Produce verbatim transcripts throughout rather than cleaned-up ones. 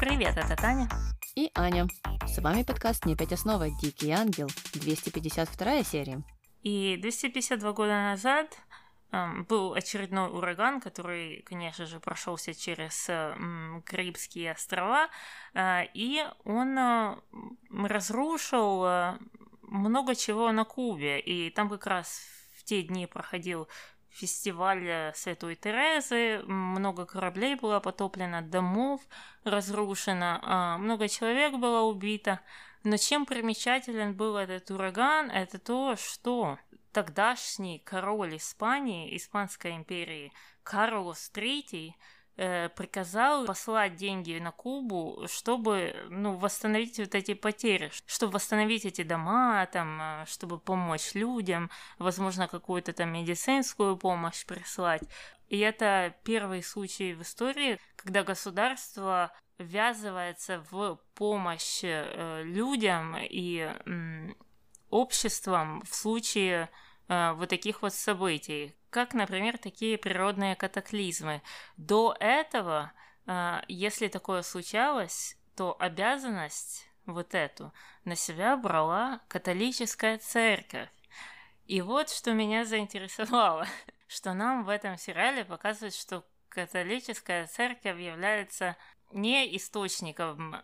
Привет, это Таня. И Аня. С вами подкаст «Не опять основа. Дикий Ангел», двести пятьдесят вторая серия. И двести пятьдесят два года назад эм, был очередной ураган, который, конечно же, прошелся через эм, Карибские острова, э, и он э, разрушил э, много чего на Кубе. И там как раз в те дни проходил фестиваль Святой Терезы, много кораблей было потоплено, домов разрушено, много человек было убито. Но чем примечателен был этот ураган, это то, что тогдашний король Испании, Испанской империи Карлос третий, приказал послать деньги на Кубу, чтобы ну, восстановить вот эти потери, чтобы восстановить эти дома, там, чтобы помочь людям, возможно, какую-то там медицинскую помощь прислать. И это первый случай в истории, когда государство ввязывается в помощь людям и обществам в случае вот таких вот событий, как, например, такие природные катаклизмы. До этого, если такое случалось, то обязанность вот эту на себя брала католическая церковь. И вот что меня заинтересовало, что нам в этом сериале показывают, что католическая церковь является не источником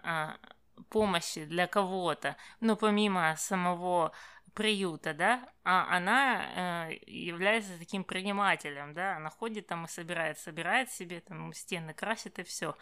помощи для кого-то, но помимо самого приюта, да, а она э, является таким принимателем, да, она ходит там и собирает, собирает себе, там стены красит и все.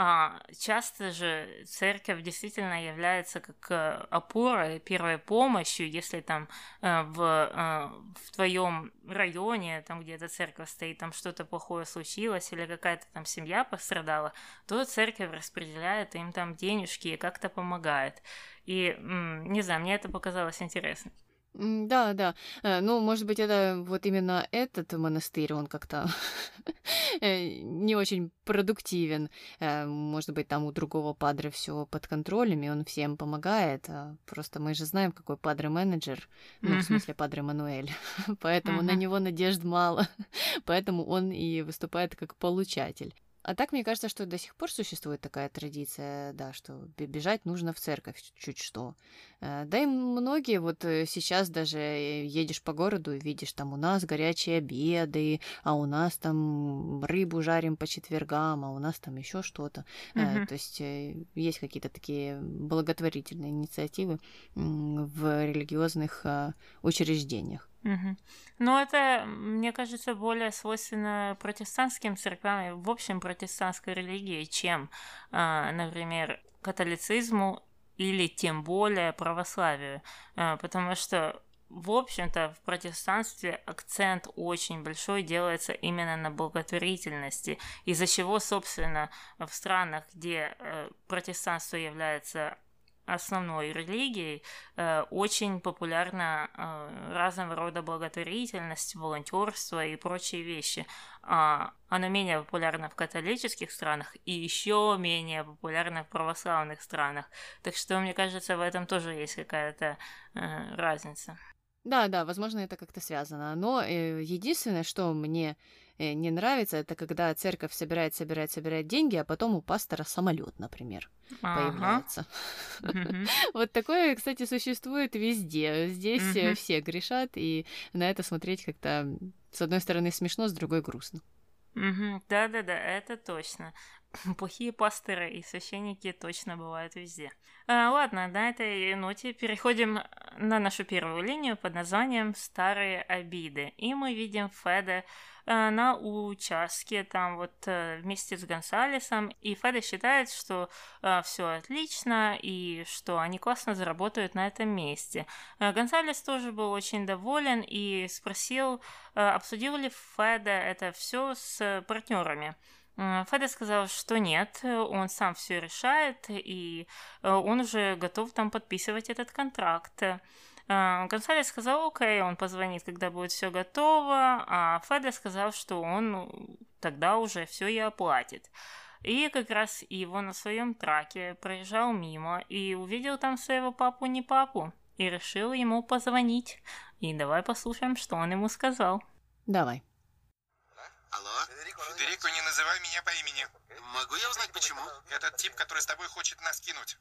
А часто же церковь действительно является как опорой, первой помощью, если там э, в, э, в твоем районе, там где-то церковь стоит, там что-то плохое случилось или какая-то там семья пострадала, то церковь распределяет им там денежки и как-то помогает. И, не знаю, мне это показалось интересно. Да, да. Ну, может быть, это вот именно этот монастырь, он как-то не очень продуктивен. Может быть, там у другого падре все под контролем, и он всем помогает. Просто мы же знаем, какой падре-менеджер, ну, mm-hmm. в смысле, падре-мануэль. Поэтому mm-hmm. на него надежд мало. Поэтому он и выступает как получатель. А так, мне кажется, что до сих пор существует такая традиция, да, что бежать нужно в церковь чуть что. Да и многие вот сейчас даже едешь по городу и видишь, там у нас горячие обеды, а у нас там рыбу жарим по четвергам, а у нас там еще что-то. Mm-hmm. То есть есть какие-то такие благотворительные инициативы в религиозных учреждениях. Угу. Ну, это, мне кажется, более свойственно протестантским церквам и в общем протестантской религии, чем, например, католицизму или тем более православию, потому что, в общем-то, в протестантстве акцент очень большой делается именно на благотворительности, из-за чего, собственно, в странах, где протестантство является основной религией, э, очень популярна э, разного рода благотворительность, волонтерство и прочие вещи. А, оно менее популярно в католических странах и еще менее популярно в православных странах. Так что, мне кажется, в этом тоже есть какая-то э, разница. Да, да, возможно, это как-то связано. Но э, единственное, что мне э, не нравится, это когда церковь собирает, собирает, собирает деньги, а потом у пастора самолет, например, ага. появляется. Mm-hmm. Вот такое, кстати, существует везде. Здесь mm-hmm. все грешат, и на это смотреть как-то, с одной стороны, смешно, с другой грустно. Mm-hmm. Да-да-да, это точно. Плохие пасторы и священники точно бывают везде. А, ладно, на этой ноте переходим на нашу первую линию под названием «Старые обиды». И мы видим Феда а, на участке там вот вместе с Гонсалесом. И Феда считает, что а, все отлично и что они классно заработают на этом месте. А, Гонсалес тоже был очень доволен и спросил, а, обсудил ли Феда это все с партнерами. Феда сказал, что нет, он сам все решает, и он уже готов там подписывать этот контракт. Гонсалес сказал, окей, он позвонит, когда будет все готово, а Феда сказал, что он тогда уже все и оплатит. И как раз Ива на своем траке проезжал мимо и увидел там своего папу-не папу, и решил ему позвонить. И давай послушаем, что он ему сказал. Давай. Алло, Федерико, не называй меня по имени. Могу я узнать, почему? Этот тип, который с тобой хочет нас кинуть.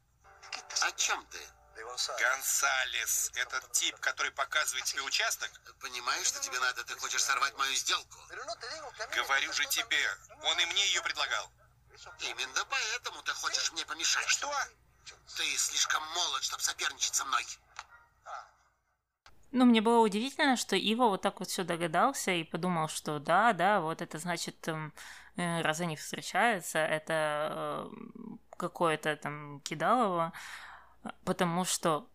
О чем ты? Гонсалес, этот тип, который показывает тебе участок? Понимаешь, что тебе надо? Ты хочешь сорвать мою сделку? Говорю же тебе, он и мне ее предлагал. Именно поэтому ты хочешь мне помешать. Что? Ты слишком молод, чтобы соперничать со мной. Ну, мне было удивительно, что Ива вот так вот все догадался и подумал, что да, да, вот это значит, раз они встречаются, это какое-то там кидалово, потому что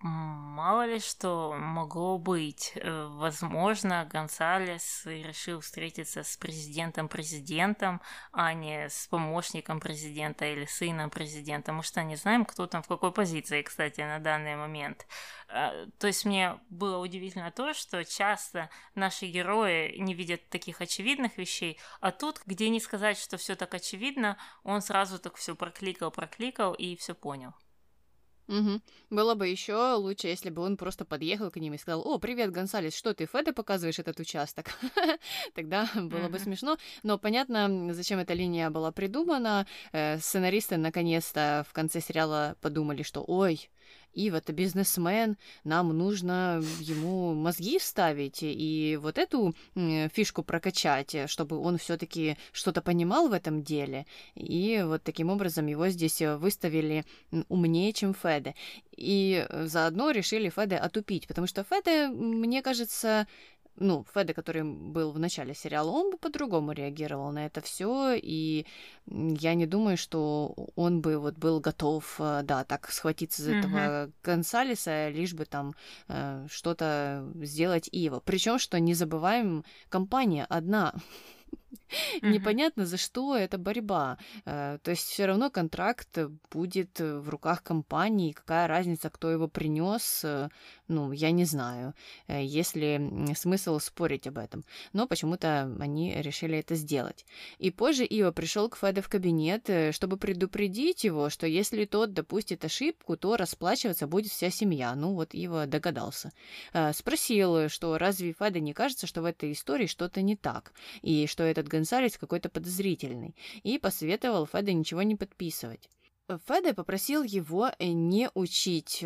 мало ли что могло быть. Возможно, Гонсалес решил встретиться с президентом-президентом, а не с помощником президента или сыном президента. Мы что, не знаем, кто там в какой позиции, кстати, на данный момент. То есть мне было удивительно то, что часто наши герои не видят таких очевидных вещей, а тут, где не сказать, что все так очевидно, он сразу так все прокликал, прокликал и все понял. Угу. Было бы еще лучше, если бы он просто подъехал к ним и сказал: «О, привет, Гонсалес, что ты, Феде показываешь этот участок?» Тогда было бы смешно, но понятно, зачем эта линия была придумана. Сценаристы наконец-то в конце сериала подумали, что «Ой, Ива, это бизнесмен, нам нужно ему мозги вставить и вот эту фишку прокачать, чтобы он все-таки что-то понимал в этом деле». И вот таким образом его здесь выставили умнее, чем Феде. И заодно решили Феде отупить, потому что Феде, мне кажется... Ну, Феда, который был в начале сериала, он бы по-другому реагировал на это все, и я не думаю, что он бы вот был готов, да, так схватиться за этого Гонсалеса, лишь бы там э, что-то сделать Ива. Причем, что не забываем, компания одна. Непонятно, за что эта борьба. То есть все равно контракт будет в руках компании. Какая разница, кто его принес? Ну, я не знаю. Есть ли смысл спорить об этом? Но почему-то они решили это сделать. И позже Ива пришел к Феде в кабинет, чтобы предупредить его, что если тот допустит ошибку, то расплачиваться будет вся семья. Ну вот Ива догадался. Спросил, что разве Феде не кажется, что в этой истории что-то не так? И что этот Гонсалес какой-то подозрительный, и посоветовал Феде ничего не подписывать. Феде попросил его не учить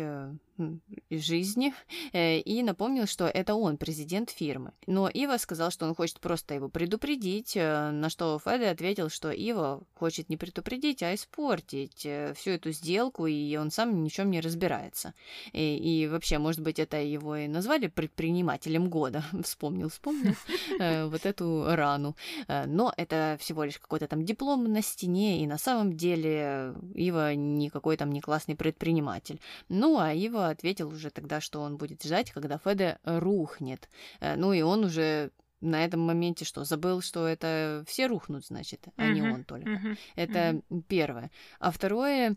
жизни и напомнил, что это он президент фирмы. Но Ива сказал, что он хочет просто его предупредить, на что Феде ответил, что Ива хочет не предупредить, а испортить всю эту сделку, и он сам ни в чем не разбирается. И, и вообще, может быть, это его и назвали предпринимателем года. Вспомнил, вспомнил вот эту рану. Но это всего лишь какой-то там диплом на стене, и на самом деле Ива никакой там не классный предприниматель. Ну, а Ива ответил уже тогда, что он будет ждать, когда Феде рухнет. Ну и он уже на этом моменте что, забыл, что это все рухнут, значит, а mm-hmm. не он только. Mm-hmm. Это mm-hmm. первое. А второе,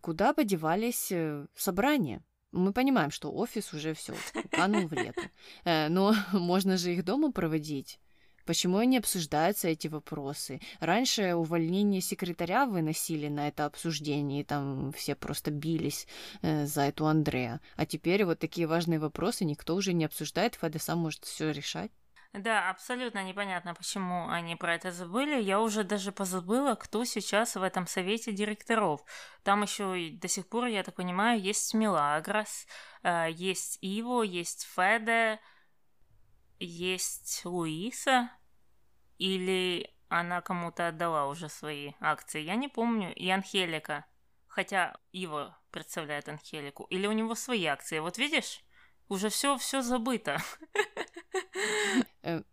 куда подевались собрания? Мы понимаем, что офис уже все канул в лету. Но можно же их дома проводить. Почему не обсуждаются эти вопросы? Раньше увольнение секретаря выносили на это обсуждение, и там все просто бились э, за эту Андреа. А теперь вот такие важные вопросы никто уже не обсуждает, Феде сам может все решать. Да, абсолютно непонятно, почему они про это забыли. Я уже даже позабыла, кто сейчас в этом совете директоров. Там еще до сих пор, я так понимаю, есть Милагрос, э, есть Иво, есть Феде, есть Луиса. Или она кому-то отдала уже свои акции, я не помню. И Анхелика, хотя Ива представляет Анхелику. Или у него свои акции. Вот видишь, уже все, все забыто.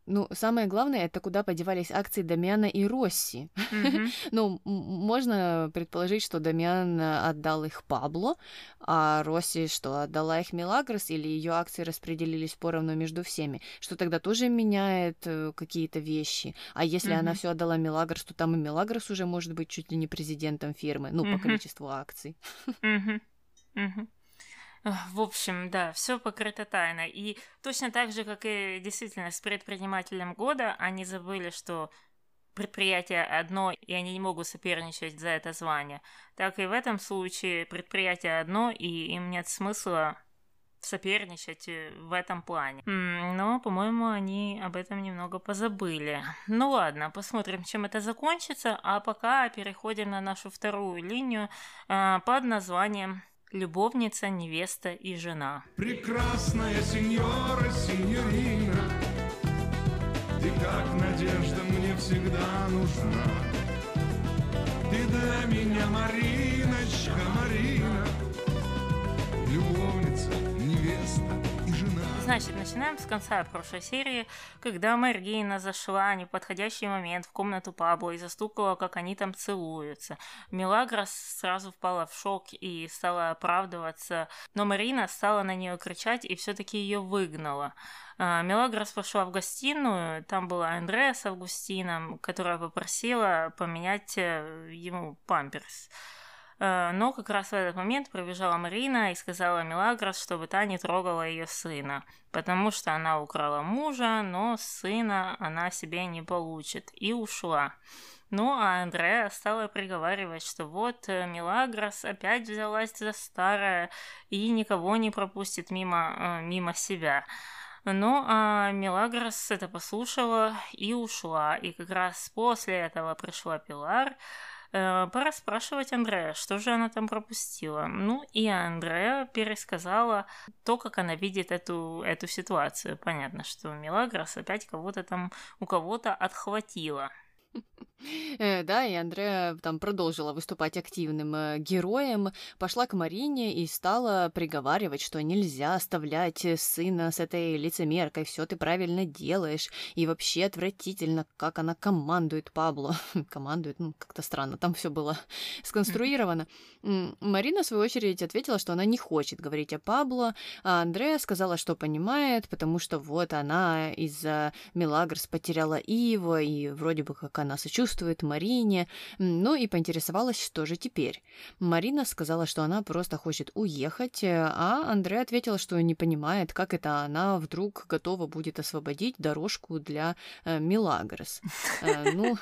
Ну, самое главное, это куда подевались акции Дамиана и Росси. Mm-hmm. Ну, можно предположить, что Дамиан отдал их Пабло, а Росси что, отдала их Милагрос, или ее акции распределились поровну между всеми, что тогда тоже меняет какие-то вещи. А если mm-hmm. она все отдала Милагрос, то там и Милагрос уже может быть чуть ли не президентом фирмы, ну, mm-hmm. по количеству акций. Mm-hmm. Mm-hmm. В общем, да, все покрыто тайной. И точно так же, как и действительно с предпринимателем года, они забыли, что предприятие одно, и они не могут соперничать за это звание. Так и в этом случае предприятие одно, и им нет смысла соперничать в этом плане. Но, по-моему, они об этом немного позабыли. Ну ладно, посмотрим, чем это закончится. А пока переходим на нашу вторую линию э, под названием «Любовница, невеста и жена». Прекрасная сеньора, сеньорина, ты как надежда мне всегда нужна. Ты для меня, Мариночка, Марина, любовница, невеста и жена. Значит, начинаем с конца прошлой серии, когда Марина зашла в неподходящий момент в комнату Пабло и застукала, как они там целуются. Милагрос сразу впала в шок и стала оправдываться, но Марина стала на нее кричать и все-таки ее выгнала. Милагрос пошла в гостиную, там была Андреа с Августином, которая попросила поменять ему памперс. Но как раз в этот момент пробежала Марина и сказала Милагрос, чтобы та не трогала ее сына, потому что она украла мужа, но сына она себе не получит, и ушла. Ну, а Андреа стала приговаривать, что вот Милагрос опять взялась за старое и никого не пропустит мимо, мимо себя. Ну, а Милагрос это послушала и ушла, и как раз после этого пришла Пилар, пора спрашивать Андреа, что же она там пропустила. Ну, и Андреа пересказала то, как она видит эту, эту ситуацию. Понятно, что Милагрос опять кого-то там у кого-то отхватила. Да, и Андреа там продолжила выступать активным героем, пошла к Марине и стала приговаривать, что нельзя оставлять сына с этой лицемеркой, все ты правильно делаешь, и вообще отвратительно, как она командует Пабло. Командует, ну, как-то странно, там все было сконструировано. Марина, в свою очередь, ответила, что она не хочет говорить о Пабло, а Андреа сказала, что понимает, потому что вот она из-за Милагрос потеряла Иву, и вроде бы как она сочувствует Марине, ну и поинтересовалась, что же теперь. Марина сказала, что она просто хочет уехать, а Андреа ответила, что не понимает, как это она вдруг готова будет освободить дорожку для э, Милагрос. Э, ну...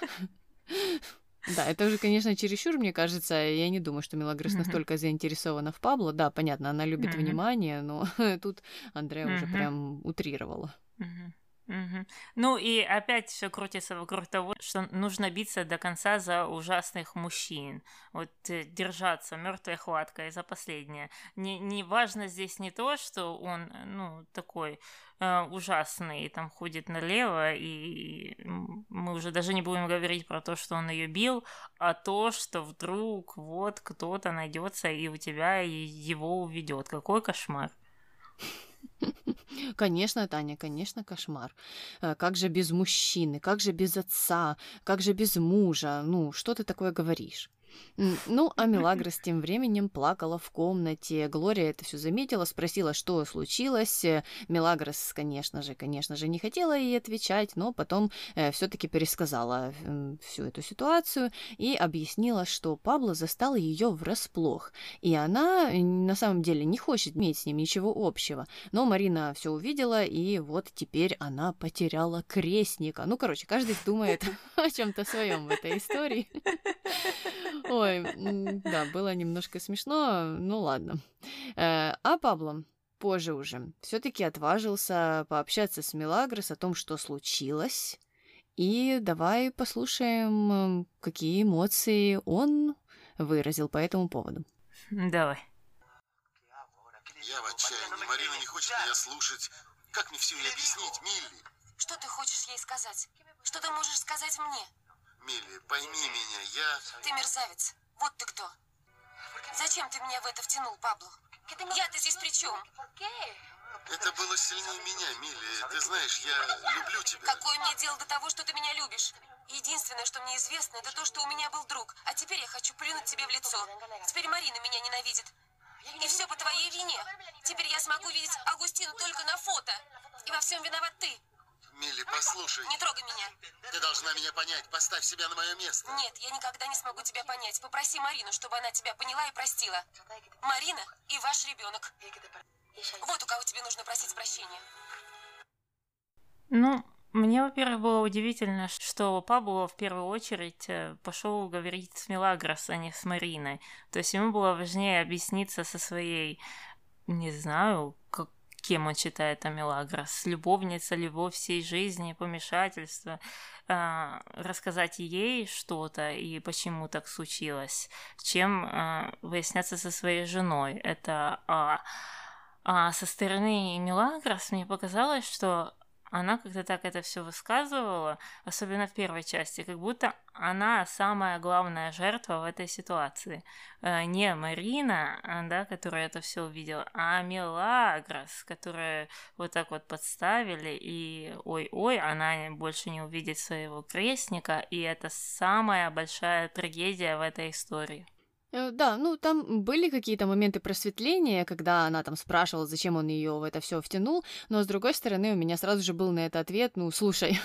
Да, это уже, конечно, чересчур, мне кажется. Я не думаю, что Милагрос mm-hmm. настолько заинтересована в Пабло. Да, понятно, она любит mm-hmm. внимание, но тут Андреа mm-hmm. уже прям утрировала. Mm-hmm. Угу. Ну и опять все крутится вокруг того, что нужно биться до конца за ужасных мужчин. Вот держаться мертвой хваткой за последнее. Не, не важно здесь не то, что он, ну, такой э, ужасный, там ходит налево, и мы уже даже не будем говорить про то, что он ее бил, а то, что вдруг вот кто-то найдется и у тебя его уведет. Какой кошмар! Конечно, Таня, конечно, кошмар. Как же без мужчины, как же без отца, как же без мужа? Ну, что ты такое говоришь? Ну, а Милагрос тем временем плакала в комнате. Глория это все заметила, спросила, что случилось. Милагрос, конечно же, конечно же, не хотела ей отвечать, но потом э, все-таки пересказала э, всю эту ситуацию и объяснила, что Пабло застал ее врасплох, и она на самом деле не хочет иметь с ним ничего общего. Но Марина все увидела, и вот теперь она потеряла крестника. Ну, короче, каждый думает о чем-то своем в этой истории. Ой, да, было немножко смешно, ну ладно. А Пабло позже уже все-таки отважился пообщаться с Милагрос о том, что случилось. И давай послушаем, какие эмоции он выразил по этому поводу. Давай. Я в отчаянии. Марина не хочет меня слушать. Как мне все ей объяснить, Милли? Что ты хочешь ей сказать? Что ты можешь сказать мне? Милли, пойми меня, я... Ты мерзавец. Вот ты кто. Зачем ты меня в это втянул, Пабло? Я-то здесь при чем? Это было сильнее меня, Милли. Ты знаешь, я люблю тебя. Какое мне дело до того, что ты меня любишь? Единственное, что мне известно, это то, что у меня был друг. А теперь я хочу плюнуть тебе в лицо. Теперь Марина меня ненавидит. И все по твоей вине. Теперь я смогу видеть Августину только на фото. И во всем виноват ты. Милли, послушай. Не трогай меня. Ты должна меня понять. Поставь себя на мое место. Нет, я никогда не смогу тебя понять. Попроси Марину, чтобы она тебя поняла и простила. Марина и ваш ребенок. Вот у кого тебе нужно просить прощения. Ну, мне, во-первых, было удивительно, что Пабло в первую очередь пошел говорить с Милагрос, а не с Мариной. То есть ему было важнее объясниться со своей не знаю, как, кем он считает Милагрос. Любовница, любовь всей жизни, помешательство. Э, рассказать ей что-то и почему так случилось, чем э, выясняться со своей женой. Это А. А со стороны Милагрос мне показалось, что она как-то так это все высказывала, особенно в первой части, как будто она самая главная жертва в этой ситуации. Не Марина, да, которая это все увидела, а Милагрос, которую вот так вот подставили, и ой-ой, она больше не увидит своего крестника, и это самая большая трагедия в этой истории. Да, ну там были какие-то моменты просветления, когда она там спрашивала, зачем он ее в это все втянул, но с другой стороны у меня сразу же был на это ответ: ну слушай,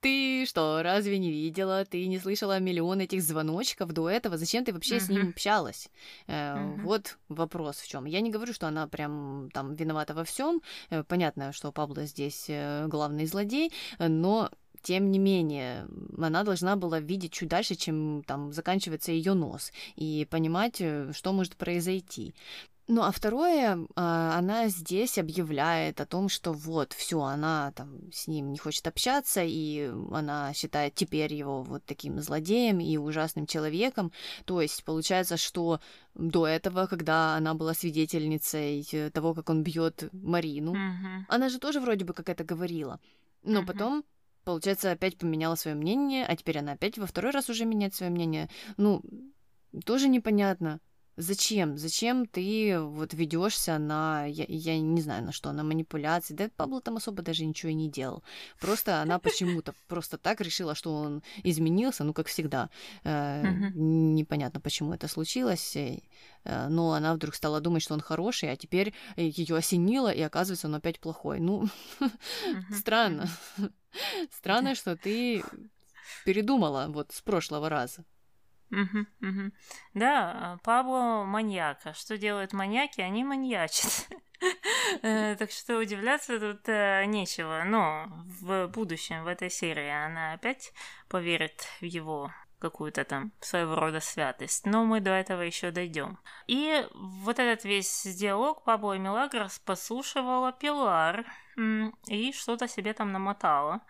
ты что, разве не видела, ты не слышала миллион этих звоночков до этого, зачем ты вообще с ним общалась? Вот вопрос в чем. Я не говорю, что она прям там виновата во всем, понятно, что Пабло здесь главный злодей, но тем не менее, она должна была видеть чуть дальше, чем там заканчивается ее нос, и понимать, что может произойти. Ну, а второе, она здесь объявляет о том, что вот, все, она там с ним не хочет общаться, и она считает теперь его вот таким злодеем и ужасным человеком. То есть получается, что до этого, когда она была свидетельницей того, как он бьет Марину, mm-hmm. она же тоже вроде бы как это говорила, но mm-hmm. потом... Получается, опять поменяла свое мнение, а теперь она опять во второй раз уже меняет свое мнение. Ну, тоже непонятно. Зачем? Зачем ты вот ведешься на... Я, я не знаю, на что, на манипуляции. Да Пабло там особо даже ничего и не делал. Просто она почему-то просто так решила, что он изменился, ну, как всегда. Непонятно, почему это случилось. Но она вдруг стала думать, что он хороший, а теперь ее осенило, и оказывается, он опять плохой. Ну, странно. Странно, что ты передумала вот с прошлого раза. Угу, угу. Да, Пабло маньяка. Что делают маньяки? Они маньячат. Так что удивляться тут нечего. Но в будущем, в этой серии, она опять поверит в его какую-то там своего рода святость. Но мы до этого еще дойдем. И вот этот весь диалог Пабло и Милагрос послушивала Пилар и что-то себе там намотала.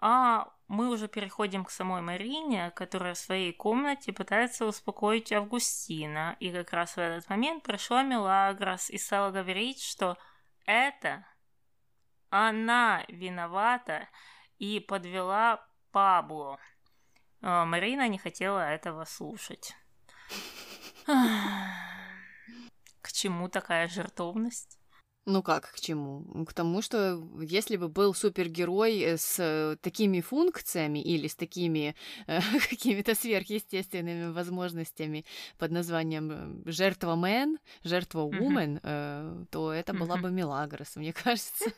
А мы уже переходим к самой Марине, которая в своей комнате пытается успокоить Августина. И как раз в этот момент пришла Милагрос и стала говорить, что это она виновата и подвела Пабло. А Марина не хотела этого слушать. К чему такая жертовность? Ну как, к чему? К тому, что если бы был супергерой с такими функциями или с такими э, какими-то сверхъестественными возможностями под названием жертва-мен, жертва-вумен, э, то это была бы Милагрос, мне кажется.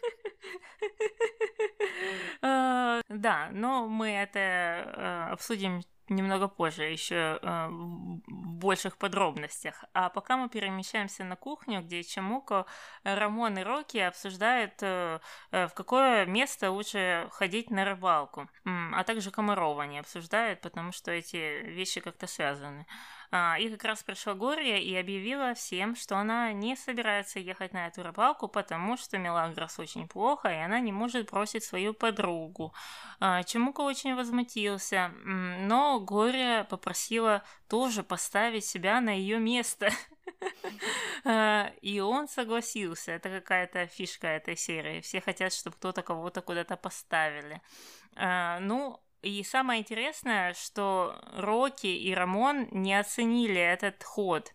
Да, но мы это обсудим немного позже, еще э, в больших подробностях. А пока мы перемещаемся на кухню, где Чамуко, Рамон и Рокки обсуждают, э, в какое место лучше ходить на рыбалку. А также Комарова они обсуждают, потому что эти вещи как-то связаны. А, и как раз пришла Глория и объявила всем, что она не собирается ехать на эту рыбалку, потому что Милагрос очень плохо, и она не может бросить свою подругу. А, Чамуко очень возмутился, но Глория попросила тоже поставить себя на ее место. И он согласился. Это какая-то фишка этой серии. Все хотят, чтобы кто-то кого-то куда-то поставили. Ну, и самое интересное, что Рокки и Рамон не оценили этот ход,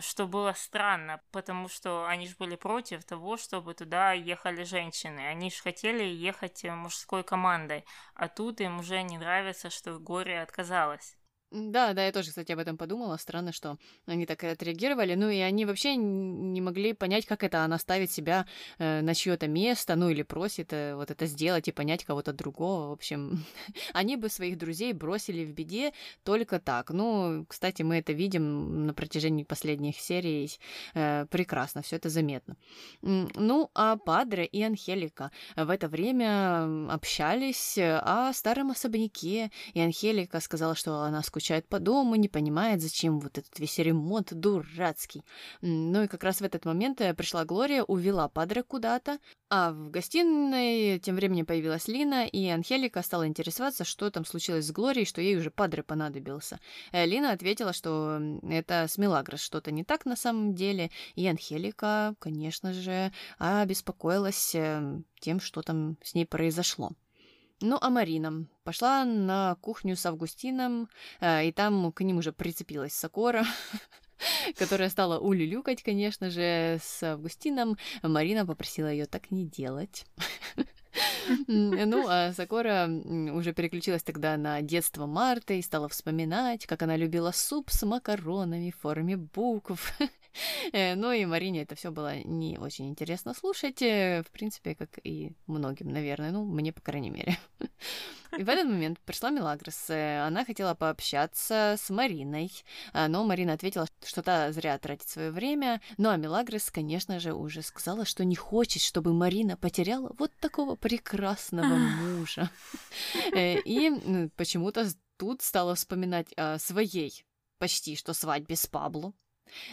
что было странно, потому что они же были против того, чтобы туда ехали женщины. Они же хотели ехать мужской командой, а тут им уже не нравится, что Глория отказалась. Да, да, я тоже, кстати, об этом подумала. Странно, что они так отреагировали. Ну и они вообще не могли понять, как это она ставит себя э, на чьё-то место, ну или просит э, вот это сделать и понять кого-то другого. В общем, они бы своих друзей бросили в беде только так. Ну, кстати, мы это видим на протяжении последних серий. Э, прекрасно, все это заметно. Ну, а Падре и Анхелика в это время общались о старом особняке. И Анхелика сказала, что она скучает скучает по дому, не понимает, зачем вот этот весь ремонт дурацкий. Ну и как раз в этот момент пришла Глория, увела Падре куда-то, а в гостиной тем временем появилась Лина, и Анхелика стала интересоваться, что там случилось с Глорией, что ей уже Падре понадобился. Лина ответила, что это с Милагрос что-то не так на самом деле, и Анхелика, конечно же, обеспокоилась тем, что там с ней произошло. Ну, а Марина пошла на кухню с Августином, и там к ним уже прицепилась Сокора, которая стала улюлюкать, конечно же, с Августином. Марина попросила ее так не делать. Ну, а Сокора уже переключилась тогда на детство Марты и стала вспоминать, как она любила суп с макаронами в форме букв. Ну и Марине это все было не очень интересно слушать, в принципе, как и многим, наверное, ну, мне, по крайней мере. И в этот момент пришла Милагрос, она хотела пообщаться с Мариной, но Марина ответила, что та зря тратит свое время, ну а Милагрос, конечно же, уже сказала, что не хочет, чтобы Марина потеряла вот такого прекрасного мужа. И почему-то тут стала вспоминать о своей почти что свадьбе с Пабло.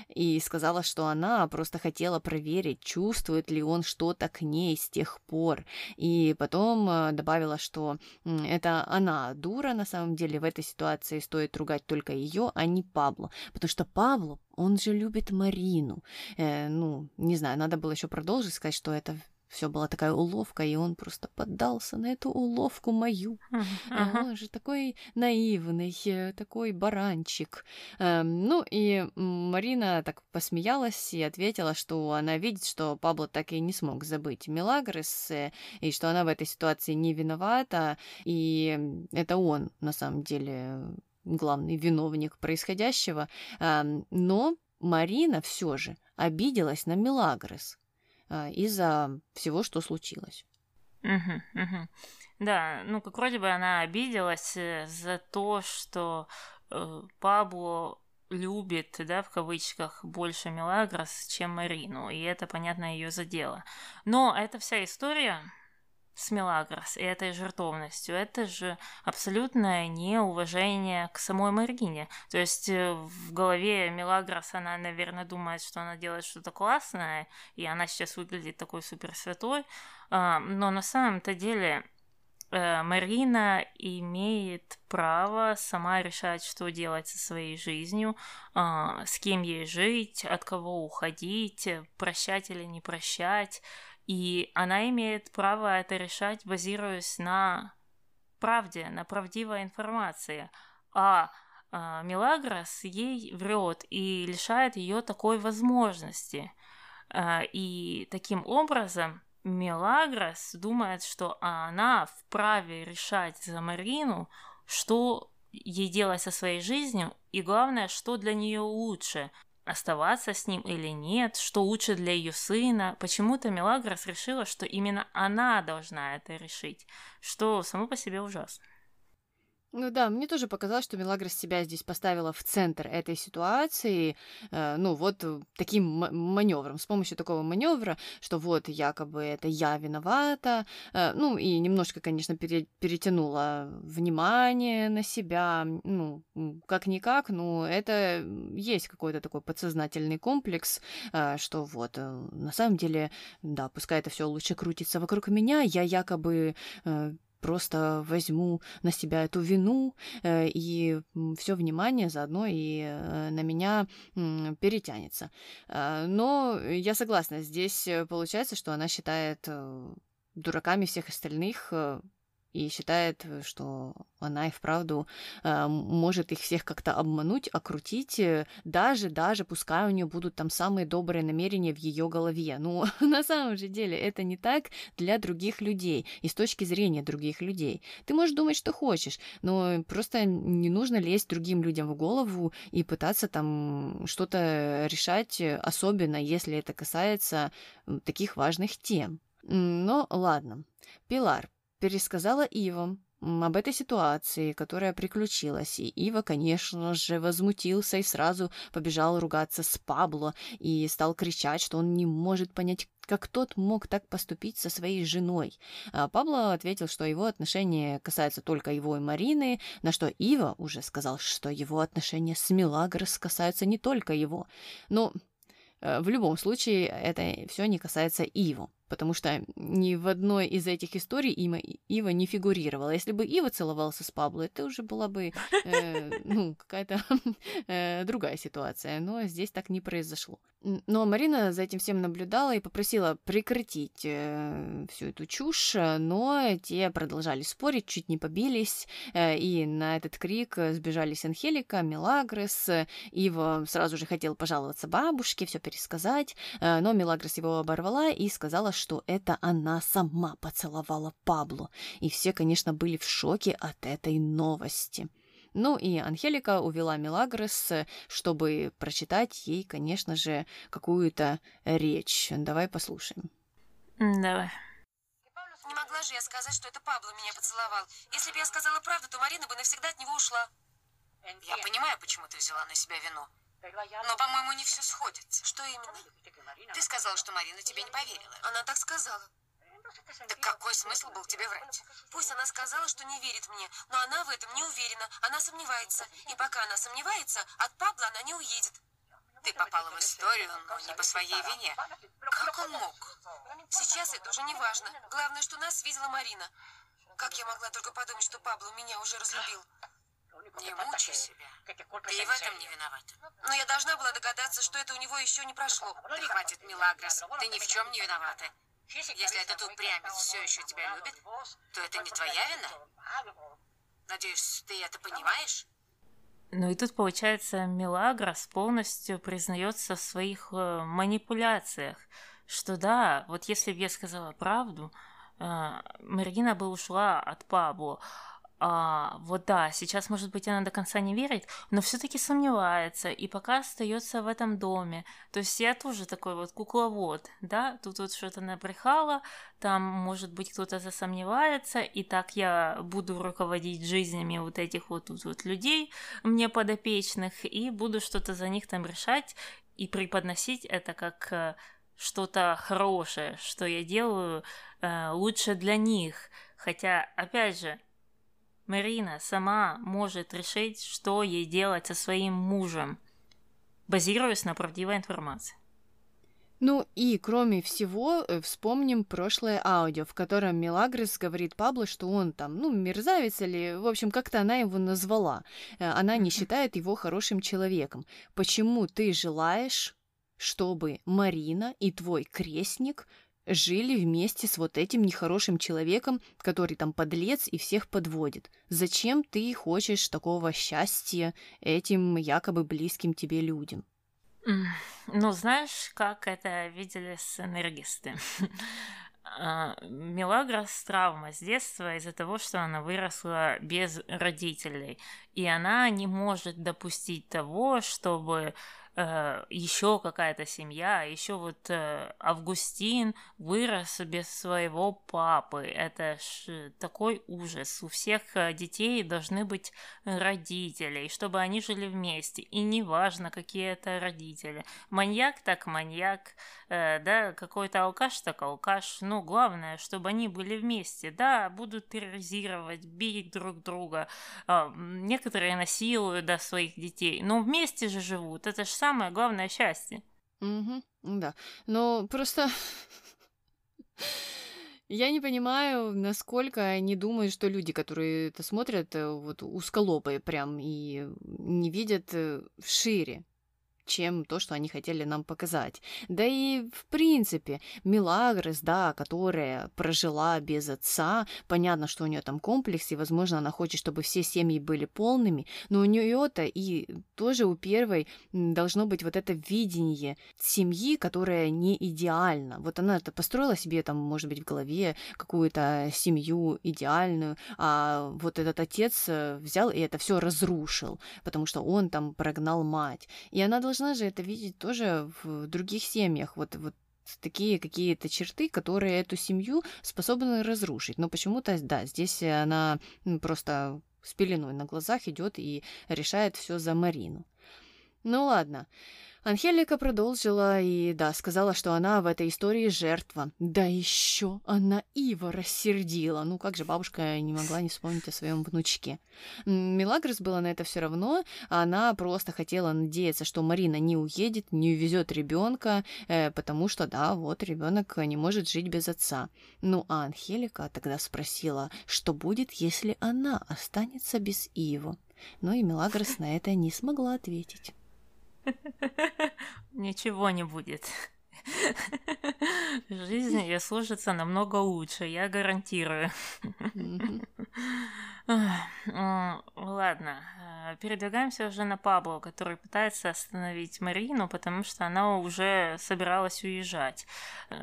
И сказала, что она просто хотела проверить, чувствует ли он что-то к ней с тех пор. И потом добавила, что это она дура, на самом деле в этой ситуации стоит ругать только ее, а не Пабло. Потому что Пабло, он же любит Марину. Э, ну, не знаю, надо было еще продолжить сказать, что это... Все была такая уловка, и он просто поддался на эту уловку мою. Uh-huh. Он же такой наивный, такой баранчик. Ну, и Марина так посмеялась и ответила, что она видит, что Пабло так и не смог забыть Милагрос, и что она в этой ситуации не виновата, и это он, на самом деле, главный виновник происходящего. Но Марина все же обиделась на Милагрос из-за всего, что случилось. Угу, угу. Да, ну как вроде бы она обиделась за то, что э, Пабло любит, да, в кавычках, больше Милагрос, чем Марину, и это, понятно, ее задело. Но эта вся история с Милагрос и этой жертовностью, это же абсолютное неуважение к самой Марине. То есть в голове Милагрос она, наверное, думает, что она делает что-то классное, и она сейчас выглядит такой суперсвятой, но на самом-то деле Марина имеет право сама решать, что делать со своей жизнью, с кем ей жить, от кого уходить, прощать или не прощать. И она имеет право это решать, базируясь на правде, на правдивой информации. А э, Милагрос ей врет и лишает ее такой возможности. Э, и таким образом Милагрос думает, что она вправе решать за Марину, что ей делать со своей жизнью, и главное, что для нее лучше – оставаться с ним или нет, что лучше для ее сына. Почему-то Милагрос решила, что именно она должна это решить, что само по себе ужасно. Ну да, мне тоже показалось, что Милагрос себя здесь поставила в центр этой ситуации, э, ну вот таким м- маневром, с помощью такого маневра, что вот якобы это я виновата, э, ну и немножко, конечно, пере- перетянула внимание на себя, ну как-никак, но это есть какой-то такой подсознательный комплекс, э, что вот э, на самом деле, да, пускай это все лучше крутится вокруг меня, я якобы... Э, просто возьму на себя эту вину, и все внимание заодно и на меня перетянется. Но я согласна, здесь получается, что она считает дураками всех остальных и считает, что она и вправду может их всех как-то обмануть, окрутить, даже, даже пускай у нее будут там самые добрые намерения в ее голове. Но на самом же деле это не так для других людей и с точки зрения других людей. Ты можешь думать, что хочешь, но просто не нужно лезть другим людям в голову и пытаться там что-то решать, особенно если это касается таких важных тем. Но ладно. Пилар пересказала Ивам об этой ситуации, которая приключилась, и Ива, конечно же, возмутился и сразу побежал ругаться с Пабло и стал кричать, что он не может понять, как тот мог так поступить со своей женой. А Пабло ответил, что его отношения касаются только его и Марины, на что Ива уже сказал, что его отношения с Милагрос касаются не только его. Но в любом случае это все не касается Ивы, потому что ни в одной из этих историй Има, Ива не фигурировала. Если бы Ива целовался с Пабло, это уже была бы э, ну, какая-то э, другая ситуация, но здесь так не произошло. Но Марина за этим всем наблюдала и попросила прекратить э, всю эту чушь, но те продолжали спорить, чуть не побились, э, и на этот крик сбежались Анхелика, Милагрос. Ива сразу же хотел пожаловаться бабушке, все пересказать, э, но Милагрос его оборвала и сказала, что это она сама поцеловала Пабло, и все, конечно, были в шоке от этой новости. Ну и Анхелика увела Милагрос, чтобы прочитать ей, конечно же, какую-то речь. Давай послушаем. Давай. Не могла же я сказать, что это Пабло меня поцеловал. Если бы я сказала правду, то Марина бы навсегда от него ушла. Я понимаю, почему ты взяла на себя вину. Но, по-моему, не все сходится. Что именно? Ты сказала, что Марина тебе не поверила. Она так сказала. Так какой смысл был тебе врать? Пусть она сказала, что не верит мне, но она в этом не уверена, она сомневается. И пока она сомневается, от Пабло она не уедет. Ты попала в историю, но не по своей вине. Как он мог? Сейчас это уже не важно. Главное, что нас видела Марина. Как я могла только подумать, что Пабло меня уже разлюбил? Не мучай себя. Ты и в этом не виновата. Но я должна была догадаться, что это у него еще не прошло. Да хватит, Милагрос, ты ни в чем не виновата. Если этот упрямец все еще тебя любит, то это не твоя вина. Надеюсь, ты это понимаешь? Ну и тут, получается, Милагрос полностью признается в своих э, манипуляциях, что да, вот если бы я сказала правду, э, Марина бы ушла от Пабло. А, вот да, сейчас, может быть, она до конца не верит, но все-таки сомневается и пока остается в этом доме. То есть я тоже такой вот кукловод, да, тут вот что-то набрехала, там, может быть, кто-то засомневается, и так я буду руководить жизнями вот этих вот, вот, вот людей мне подопечных, и буду что-то за них там решать и преподносить это как что-то хорошее, что я делаю э, лучше для них. Хотя, опять же, Марина сама может решить, что ей делать со своим мужем, базируясь на правдивой информации. Ну и, кроме всего, вспомним прошлое аудио, в котором Милагрос говорит Пабло, что он там, ну, мерзавец или, в общем, как-то она его назвала. Она не считает его хорошим человеком. Почему ты желаешь, чтобы Марина и твой крестник жили вместе с вот этим нехорошим человеком, который там подлец и всех подводит? Зачем ты хочешь такого счастья этим якобы близким тебе людям? Ну, знаешь, как это видели сценаристы. Милагрос травма с детства из-за того, что она выросла без родителей. И она не может допустить того, чтобы еще какая-то семья, еще вот Августин вырос без своего папы. Это ж такой ужас. У всех детей должны быть родители, чтобы они жили вместе. И неважно, какие это родители. Маньяк так маньяк, да, какой-то алкаш так алкаш. Ну, главное, чтобы они были вместе. Да, будут терроризировать, бить друг друга. Некоторые насилуют, да, своих детей. Но вместе же живут. Это же самое главное счастье. Угу, да. Но просто я не понимаю, насколько они думают, что люди, которые это смотрят, вот узколобые прям, и не видят шире, чем то, что они хотели нам показать. Да и, в принципе, Милагрос, да, которая прожила без отца, понятно, что у нее там комплекс, и, возможно, она хочет, чтобы все семьи были полными, но у нее-то и тоже у первой должно быть вот это видение семьи, которая не идеальна. Вот она-то построила себе там, может быть, в голове какую-то семью идеальную, а вот этот отец взял и это все разрушил, потому что он там прогнал мать. И она должна же это видеть тоже в других семьях, вот, вот такие какие-то черты, которые эту семью способны разрушить. Но почему-то, да, здесь она просто с пеленой на глазах идет и решает все за Марину. Ну ладно. Анхелика продолжила и, да, сказала, что она в этой истории жертва. Да еще она Ива рассердила. Ну как же бабушка не могла не вспомнить о своем внучке. Милагрос была на это все равно. Она просто хотела надеяться, что Марина не уедет, не увезет ребенка, потому что, да, вот ребенок не может жить без отца. Ну а Анхелика тогда спросила, что будет, если она останется без Ивы. Но и Милагрос на это не смогла ответить. Ничего не будет. Жизнь ее служится намного лучше, я гарантирую. Ладно, передвигаемся уже на Пабло, который пытается остановить Марину, потому что она уже собиралась уезжать.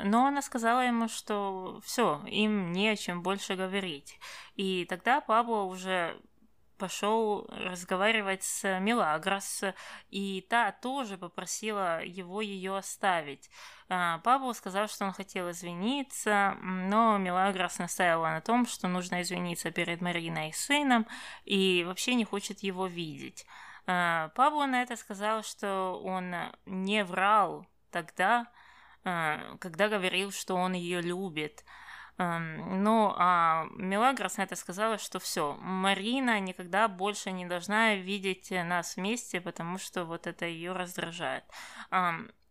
Но она сказала ему, что все, им не о чем больше говорить. И тогда Пабло уже пошел разговаривать с Милагрос, и та тоже попросила его ее оставить. Пабло сказал, что он хотел извиниться, но Милагрос настаивала на том, что нужно извиниться перед Мариной и сыном, и вообще не хочет его видеть. Пабло на это сказал, что он не врал тогда, когда говорил, что он ее любит. Ну, а Милагрос на это сказала, что все, Марина никогда больше не должна видеть нас вместе, потому что вот это ее раздражает.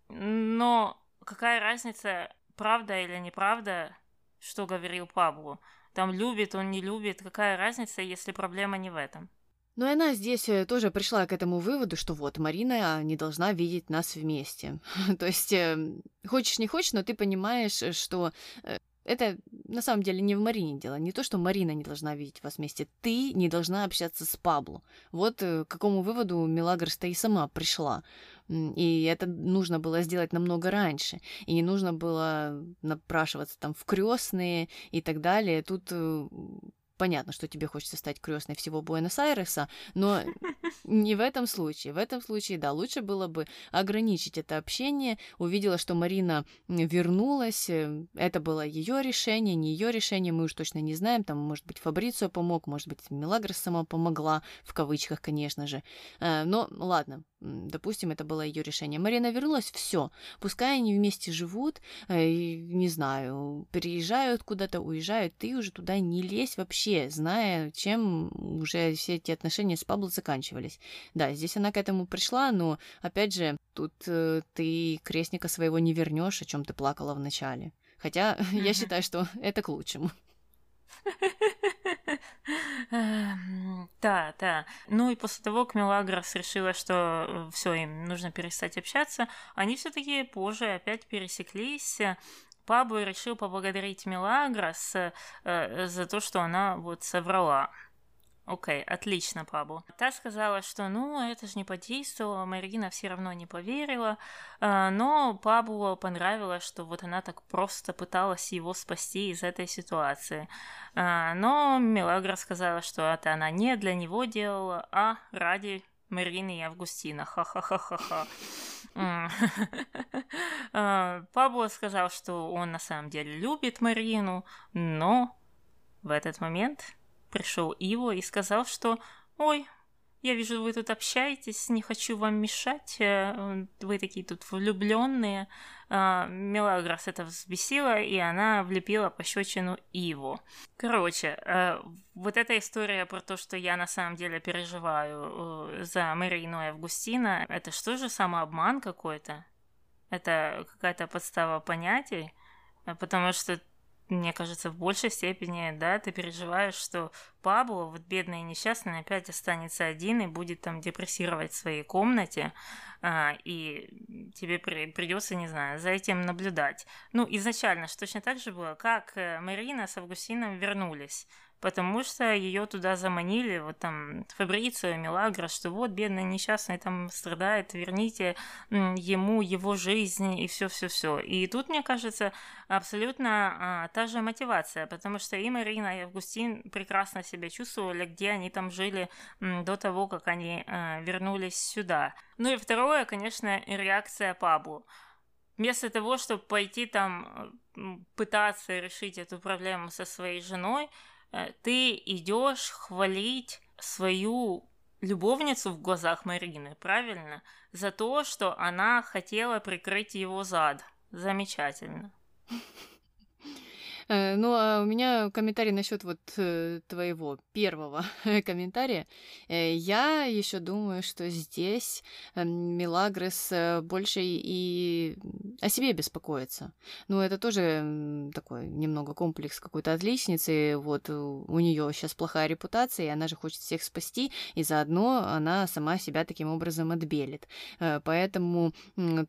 Но какая разница, правда или неправда, что говорил Пабло? Там любит, он не любит, какая разница, если проблема не в этом? Но и она здесь тоже пришла к этому выводу, что вот, Марина не должна видеть нас вместе. То есть, хочешь не хочешь, но ты понимаешь, что... Это, на самом деле, не в Марине дело. Не то, что Марина не должна видеть вас вместе. Ты не должна общаться с Пабло. Вот к какому выводу Милагрос-то и сама пришла. И это нужно было сделать намного раньше. И не нужно было напрашиваться там в крестные и так далее. Тут... Понятно, что тебе хочется стать крестной всего Буэнос-Айреса, но не в этом случае. В этом случае, да, лучше было бы ограничить это общение. Увидела, что Марина вернулась, это было ее решение, не ее решение, мы уж точно не знаем. Там, может быть, Фабрицио помог, может быть, Милагрос сама помогла, в кавычках, конечно же. Но ладно, допустим, это было ее решение. Марина вернулась, все. Пускай они вместе живут, не знаю, переезжают куда-то, уезжают, ты уже туда не лезь вообще, зная, чем уже все эти отношения с Пабло заканчивались. Да, здесь она к этому пришла, но, опять же, тут э, ты крестника своего не вернешь, о чем ты плакала в начале. Хотя я считаю, что это к лучшему. Да, да. Ну и после того, как Милагрос решила, что все, им нужно перестать общаться, они все-таки позже опять пересеклись. Пабло решил поблагодарить Милагрос э, за то, что она вот соврала. Окей, отлично, Пабло. Та сказала, что ну, это же не подействовало, Марина все равно не поверила, э, но Пабло понравилось, что вот она так просто пыталась его спасти из этой ситуации. Э, но Милагрос сказала, что это она не для него делала, а ради Марины и Августина. Ха-ха-ха-ха-ха. Пабло сказал, что он на самом деле любит Марину, но в этот момент пришел Иво и сказал, что «Ой, я вижу, вы тут общаетесь, не хочу вам мешать, вы такие тут влюбленные». Милагрос это взбесила, и она влепила пощечину Иву. Короче, вот эта история про то, что я на самом деле переживаю за Марину и Августина, это что же, самообман какой-то? Это какая-то подстава понятий? Потому что, мне кажется, в большей степени, да, ты переживаешь, что Пабло, вот бедный и несчастный, опять останется один и будет там депрессировать в своей комнате, а, и тебе при- придется, не знаю, за этим наблюдать. Ну, изначально же точно так же было, как Марина с Августином вернулись, потому что ее туда заманили, вот там Фабрицио, Милагрос, что вот бедный несчастный там страдает, верните ему его жизнь и все-все-все. И тут, мне кажется, абсолютно а, та же мотивация, потому что и Марина, и Августин прекрасно себя чувствовали, где они там жили м, до того, как они а, вернулись сюда. Ну и второе, конечно, реакция Пабло. вместо того, чтобы пойти там пытаться решить эту проблему со своей женой, ты идешь хвалить свою любовницу в глазах Марины, правильно? За то, что она хотела прикрыть его зад. Замечательно. Ну, а у меня комментарий насчет вот твоего первого комментария. Я еще думаю, что здесь Милагрос больше и о себе беспокоится. Ну, это тоже такой немного комплекс какой-то отличницы. Вот у нее сейчас плохая репутация, и она же хочет всех спасти, и заодно она сама себя таким образом отбелит. Поэтому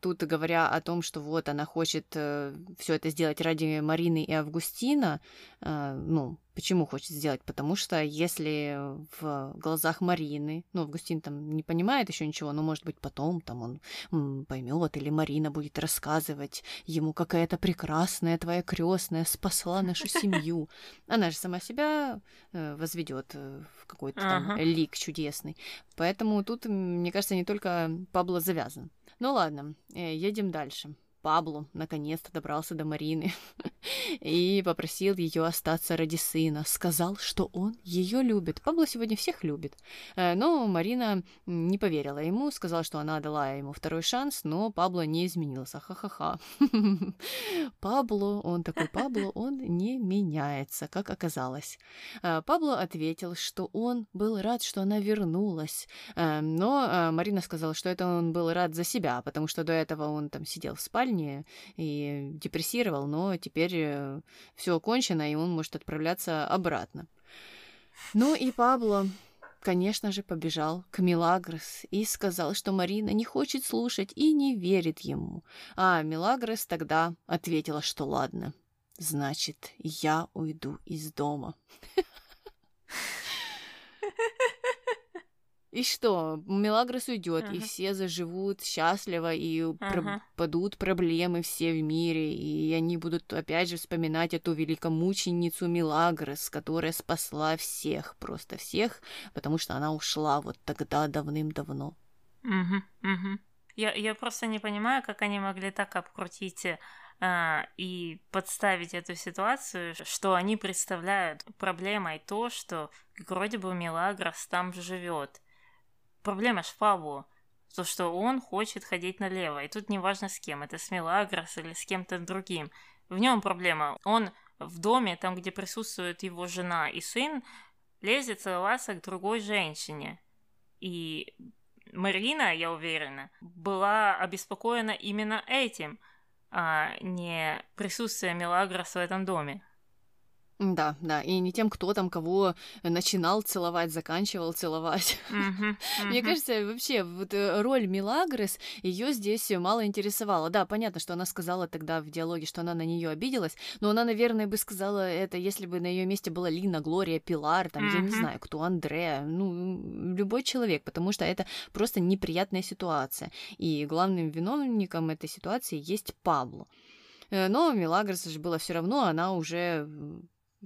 тут, говоря о том, что вот она хочет все это сделать ради Марины и Августина, Августина, ну, почему хочет сделать? Потому что если в глазах Марины, ну, Августин там не понимает еще ничего, но, может быть, потом там он поймет, или Марина будет рассказывать ему, какая-то прекрасная твоя крестная спасла нашу семью. Она же сама себя возведет в какой-то там лик чудесный. Поэтому тут, мне кажется, не только Пабло завязан. Ну, ладно, едем дальше. Пабло наконец-то добрался до Марины и попросил ее остаться ради сына. Сказал, что он ее любит. Пабло сегодня всех любит. Но Марина не поверила ему, сказала, что она дала ему второй шанс, но Пабло не изменился. Ха-ха-ха. Пабло, он такой Пабло, он не меняется, как оказалось. Пабло ответил, что он был рад, что она вернулась. Но Марина сказала, что это он был рад за себя, потому что до этого он там сидел в спальне и депрессировал, но теперь все кончено, и он может отправляться обратно. Ну и Пабло, конечно же, побежал к Милагрос и сказал, что Марина не хочет слушать и не верит ему. А Милагрос тогда ответила, что ладно, значит, я уйду из дома. И что, Милагрос уйдет, uh-huh. и все заживут счастливо, и uh-huh. пропадут проблемы все в мире, и они будут опять же вспоминать эту великомученицу Милагрос, которая спасла всех, просто всех, потому что она ушла вот тогда давным-давно. Uh-huh. Uh-huh. Я, я просто не понимаю, как они могли так обкрутить э, и подставить эту ситуацию, что они представляют проблемой то, что вроде бы Милагрос там живет. Проблема ж в Пабло, то, что он хочет ходить налево, и тут неважно с кем, это с Милагрос или с кем-то другим. В нем проблема. Он в доме, там, где присутствует его жена и сын, лезет целоваться к другой женщине. И Марина, я уверена, была обеспокоена именно этим, а не присутствием Милагрос в этом доме. Да, да, и не тем, кто там кого начинал целовать, заканчивал целовать. Mm-hmm. Mm-hmm. Мне кажется, вообще вот роль Милагрос ее здесь мало интересовала. Да, понятно, что она сказала тогда в диалоге, что она на нее обиделась, но она, наверное, бы сказала это, если бы на ее месте была Лина, Глория, Пилар, там, mm-hmm. я не знаю, кто, Андреа, ну, любой человек, потому что это просто неприятная ситуация. И главным виновником этой ситуации есть Пабло. Но Милагрос же было все равно, она уже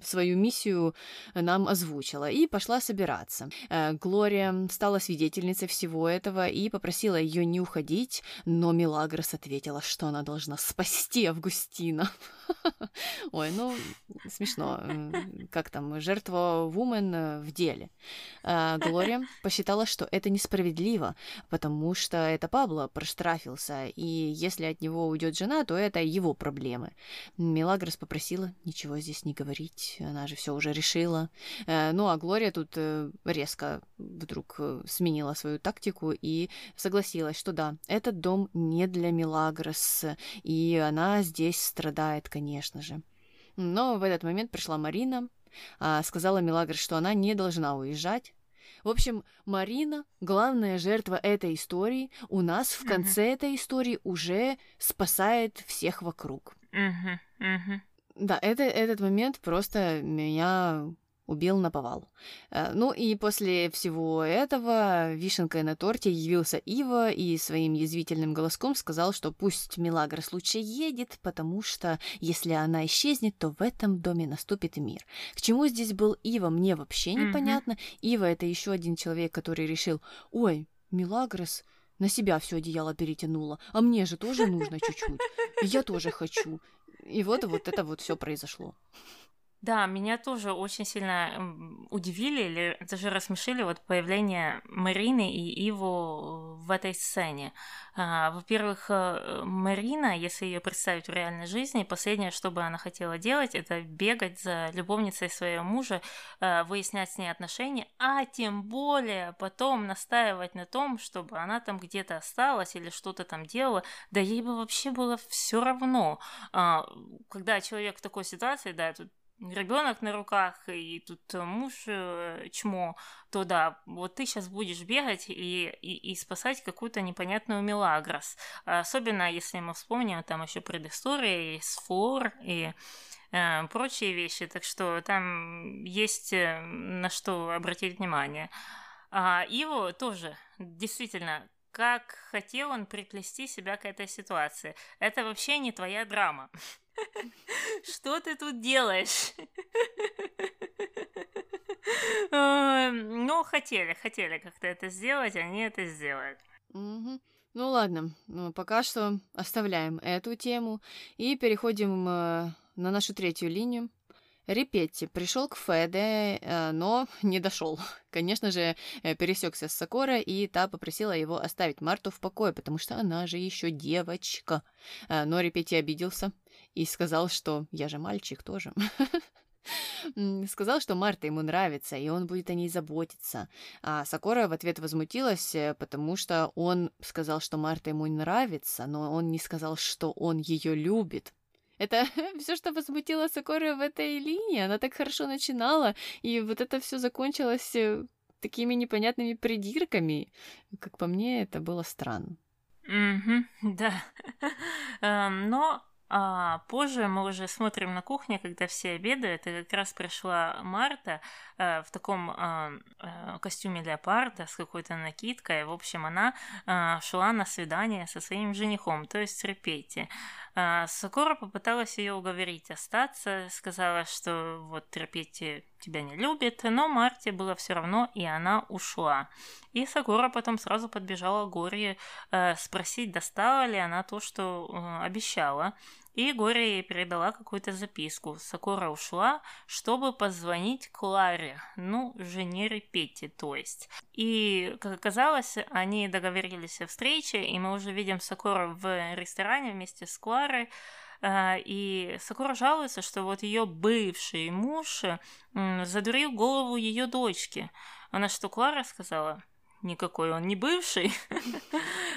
свою миссию нам озвучила и пошла собираться. Глория стала свидетельницей всего этого и попросила ее не уходить, но Милагрос ответила, что она должна спасти Августина. Ой, ну, смешно. Как там, жертва вумен в деле. Глория посчитала, что это несправедливо, потому что это Пабло проштрафился, и если от него уйдет жена, то это его проблемы. Милагрос попросила ничего здесь не говорить, она же все уже решила. Ну, а Глория тут резко вдруг сменила свою тактику и согласилась, что да, этот дом не для Милагрос, и она здесь страдает, конечно же. Но в этот момент пришла Марина, сказала Милагрос, что она не должна уезжать. В общем, Марина, главная жертва этой истории, у нас в конце uh-huh. этой истории уже спасает всех вокруг. Uh-huh. Uh-huh. Да, это, этот момент просто меня убил наповал. Ну и после всего этого вишенкой на торте явился Ива и своим язвительным голоском сказал, что пусть Милагрос лучше едет, потому что если она исчезнет, то в этом доме наступит мир. К чему здесь был Ива, мне вообще непонятно. Mm-hmm. Ива — это еще один человек, который решил, ой, Милагрос На себя все одеяло перетянула. А мне же тоже нужно чуть-чуть. Я тоже хочу. И вот, вот это вот все произошло. Да, меня тоже очень сильно удивили или даже рассмешили вот появление Марины и Иву в этой сцене. Во-первых, Марина, если ее представить в реальной жизни, последнее, что бы она хотела делать, это бегать за любовницей своего мужа, выяснять с ней отношения, а тем более потом настаивать на том, чтобы она там где-то осталась или что-то там делала. Да ей бы вообще было все равно. Когда человек в такой ситуации, да, тут ребенок на руках, и тут муж чмо, то да, вот ты сейчас будешь бегать и, и, и спасать какую-то непонятную Милагрос. Особенно, если мы вспомним, там еще предыстория, и с Флор, и э, прочие вещи, так что там есть на что обратить внимание. А Иво тоже, действительно, как хотел он приплести себя к этой ситуации. Это вообще не твоя драма. Что ты тут делаешь? Ну, хотели, хотели как-то это сделать, они это сделают. Ну ладно, пока что оставляем эту тему и переходим на нашу третью линию. Репети пришел к Феде, но не дошел. Конечно же, пересекся с Сокора, и та попросила его оставить Марту в покое, потому что она же еще девочка. Но Репети обиделся и сказал, что я же мальчик тоже. Сказал, что Марта ему нравится, и он будет о ней заботиться. А Сокора в ответ возмутилась, потому что он сказал, что Марта ему нравится, но он не сказал, что он ее любит. Это все, что возмутило Сокору в этой линии. Она так хорошо начинала, и вот это все закончилось такими непонятными придирками. Как по мне, это было странно. Mm-hmm, да. Но а, позже мы уже смотрим на кухне, когда все обедают, и как раз пришла Марта а, в таком а, а, костюме леопарда с какой-то накидкой. В общем, она а, шла на свидание со своим женихом, то есть Репети. Сокора попыталась ее уговорить остаться, сказала, что вот Репети тебя не любит, но Марте было все равно, и она ушла. И Сокора потом сразу подбежала к Глории э, спросить, достала ли она то, что э, обещала. И Глория ей передала какую-то записку. Сокора ушла, чтобы позвонить Кларе, ну, жене Репети, то есть. И, как оказалось, они договорились о встрече, и мы уже видим Сокора в ресторане вместе с Кларой. И Сокора жалуется, что вот ее бывший муж задурил голову ее дочки. Она что, Клара сказала? Никакой он не бывший,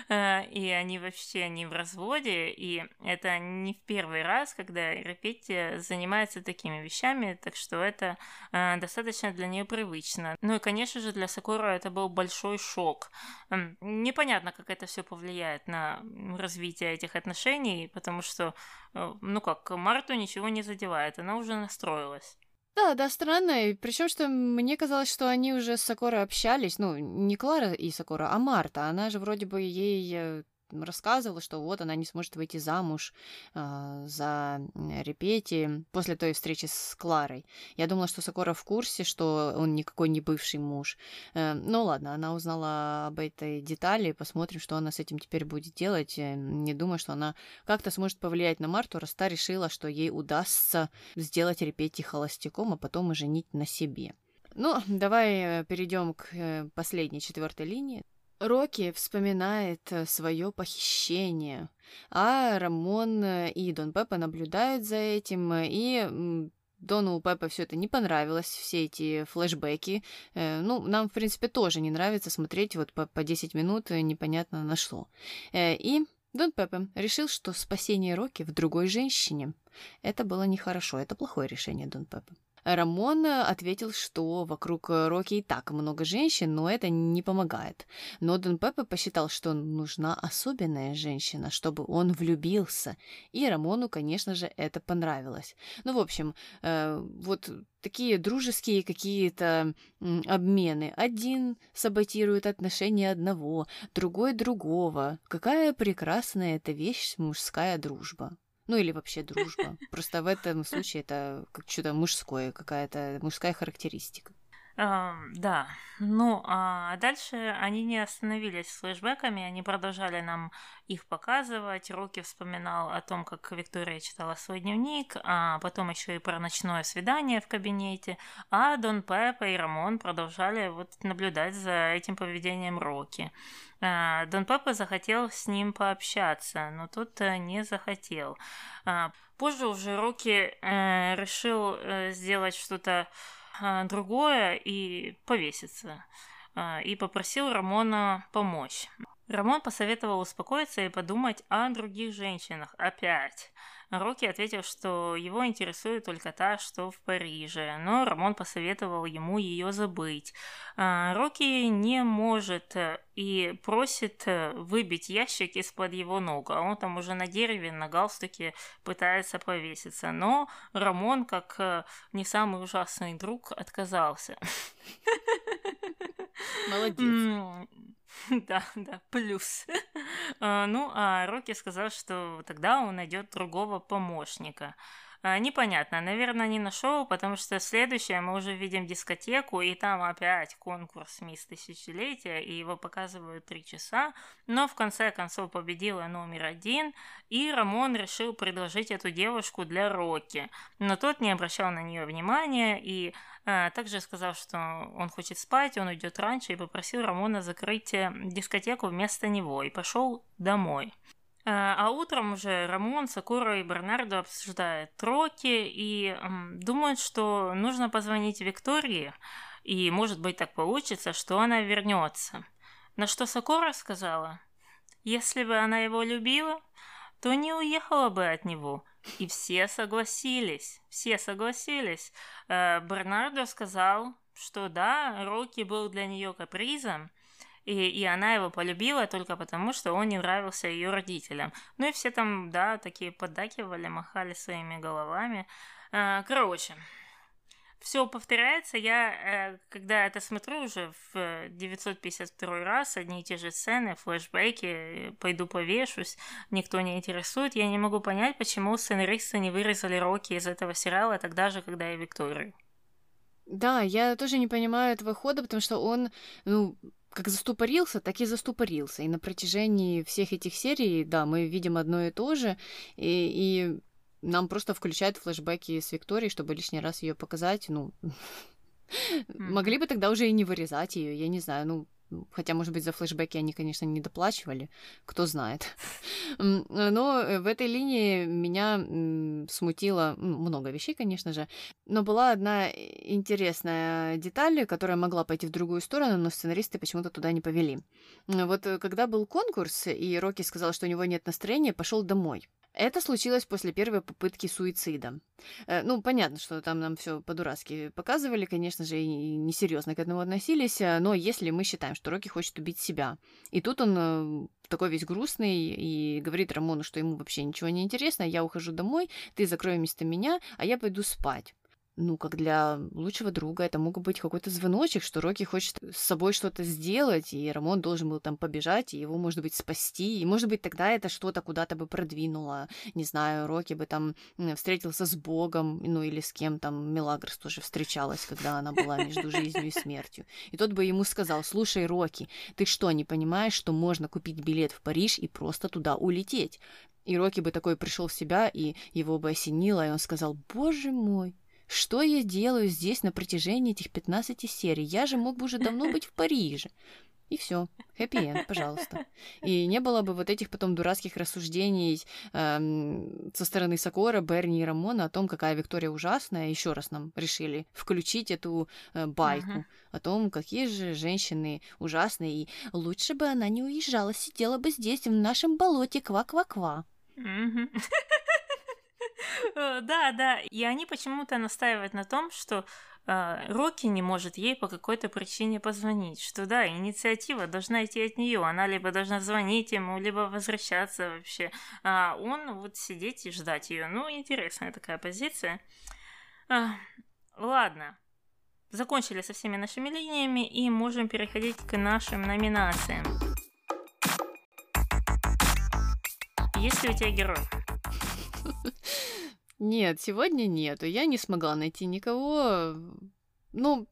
и они вообще не в разводе, и это не в первый раз, когда Репети занимается такими вещами, так что это э, достаточно для нее привычно. Ну и, конечно же, для Сокора это был большой шок. Э, непонятно, как это все повлияет на развитие этих отношений, потому что, э, ну как, Марту ничего не задевает, она уже настроилась. Да, да, странно, причем что мне казалось, что они уже с Сокора общались, ну, не Клара и Сокора, а Марта, она же вроде бы ей рассказывала, что вот она не сможет выйти замуж э, за Репети после той встречи с Кларой. Я думала, что Сокора в курсе, что он никакой не бывший муж. Э, ну ладно, она узнала об этой детали, посмотрим, что она с этим теперь будет делать. Не думаю, что она как-то сможет повлиять на Марту, раз та решила, что ей удастся сделать Репети холостяком, а потом и женить на себе. Ну, давай перейдем к последней, четвертой линии. Рокки вспоминает свое похищение, а Рамон и Дон Пеппо наблюдают за этим, и Дону Пеппо все это не понравилось, все эти флешбеки. Ну, нам, в принципе, тоже не нравится смотреть вот по, по десять минут непонятно на что. И Дон Пеппо решил, что спасение Рокки в другой женщине. Это было нехорошо, это плохое решение Дон Пеппо. Рамон ответил, что вокруг Рокки и так много женщин, но это не помогает. Но Дон Пеппо посчитал, что нужна особенная женщина, чтобы он влюбился. И Рамону, конечно же, это понравилось. Ну, в общем, э, вот такие дружеские какие-то м, обмены. Один саботирует отношения одного, другой другого. Какая прекрасная эта вещь, мужская дружба. Ну или вообще дружба. Просто в этом случае это как что-то мужское, какая-то мужская характеристика. Uh, да, ну а uh, дальше они не остановились с флешбэками, они продолжали нам их показывать. Рокки вспоминал о том, как Виктория читала свой дневник, а потом еще и про ночное свидание в кабинете, а Дон Пеппо и Рамон продолжали вот наблюдать за этим поведением Рокки. Uh, Дон Пеппо захотел с ним пообщаться, но тот uh, не захотел. Uh, позже уже Рокки uh, решил uh, сделать что-то другое и повеситься, и попросил Рамона помочь. Рамон посоветовал успокоиться и подумать о других женщинах. Опять. Рокки ответил, что его интересует только та, что в Париже, но Рамон посоветовал ему ее забыть. Рокки не может и просит выбить ящик из-под его ног, а он там уже на дереве, на галстуке пытается повеситься. Но Рамон, как не самый ужасный друг, отказался. Молодец. Да, да, плюс. Ну, а Рокки сказал, что тогда он найдет другого помощника. Непонятно, наверное, не нашел, потому что следующее мы уже видим дискотеку, и там опять конкурс «Мисс Тысячелетия», и его показывают три часа, но в конце концов победила номер один, и Рамон решил предложить эту девушку для Рокки, но тот не обращал на нее внимания, и а, также сказал, что он хочет спать, он уйдет раньше, и попросил Рамона закрыть дискотеку вместо него, и пошел домой. А утром уже Рамон, Сокора и Бернардо обсуждают Рокки и думают, что нужно позвонить Виктории, и, может быть, так получится, что она вернется. На что Сокора сказала, если бы она его любила, то не уехала бы от него. И все согласились, все согласились. Бернардо сказал, что да, Рокки был для нее капризом, И, и она его полюбила только потому, что он не нравился ее родителям. Ну и все там, да, такие поддакивали, махали своими головами. Короче, все повторяется. Я, когда это смотрю уже в девятьсот пятьдесят второй раз, одни и те же сцены, флешбеки, пойду повешусь, никто не интересует. Я не могу понять, почему сценаристы не вырезали Рокки из этого сериала тогда же, когда и Викторию. Да, я тоже не понимаю этого хода, потому что он, ну... как застопорился, так и застопорился. И на протяжении всех этих серий, да, мы видим одно и то же, и, и нам просто включают флешбеки с Викторией, чтобы лишний раз ее показать. Ну, могли бы тогда уже и не вырезать ее, я не знаю, ну. Хотя, может быть, за флешбеки они, конечно, не доплачивали, кто знает. Но в этой линии меня смутило много вещей, конечно же. Но была одна интересная деталь, которая могла пойти в другую сторону, но сценаристы почему-то туда не повели. Вот когда был конкурс, и Рокки сказал, что у него нет настроения, пошел домой. Это случилось после первой попытки суицида. Ну, понятно, что там нам все по-дурацки показывали, конечно же, и несерьезно к этому относились, но если мы считаем, что Рокки хочет убить себя, и тут он такой весь грустный и говорит Рамону, что ему вообще ничего не интересно, я ухожу домой, ты закрой вместо меня, а я пойду спать. Ну, как для лучшего друга, это мог быть какой-то звоночек, что Рокки хочет с собой что-то сделать, и Рамон должен был там побежать, и его, может быть, спасти, и, может быть, тогда это что-то куда-то бы продвинуло, не знаю, Рокки бы там встретился с Богом, ну, или с кем там, Милагрос тоже встречалась, когда она была между жизнью и смертью, и тот бы ему сказал, слушай, Рокки, ты что, не понимаешь, что можно купить билет в Париж и просто туда улететь? И Рокки бы такой пришел в себя, и его бы осенило, и он сказал, боже мой, что я делаю здесь на протяжении этих пятнадцати серий? Я же мог бы уже давно быть в Париже. И все, хэппи-энд, пожалуйста. И не было бы вот этих потом дурацких рассуждений эм, со стороны Сокора, Берни и Рамона о том, какая Виктория ужасная. Еще раз нам решили включить эту э, байку uh-huh. о том, какие же женщины ужасные. И лучше бы она не уезжала, сидела бы здесь, в нашем болоте, ква-ква-ква. Uh-huh. Да, да, и они почему-то настаивают на том, что э, Рокки не может ей по какой-то причине позвонить, что да, инициатива должна идти от нее, она либо должна звонить ему, либо возвращаться вообще, а он вот сидеть и ждать ее. Ну, интересная такая позиция. А, ладно, закончили со всеми нашими линиями и можем переходить к нашим номинациям. Есть ли у тебя герой? Нет, сегодня нету. Я не смогла найти никого Ну,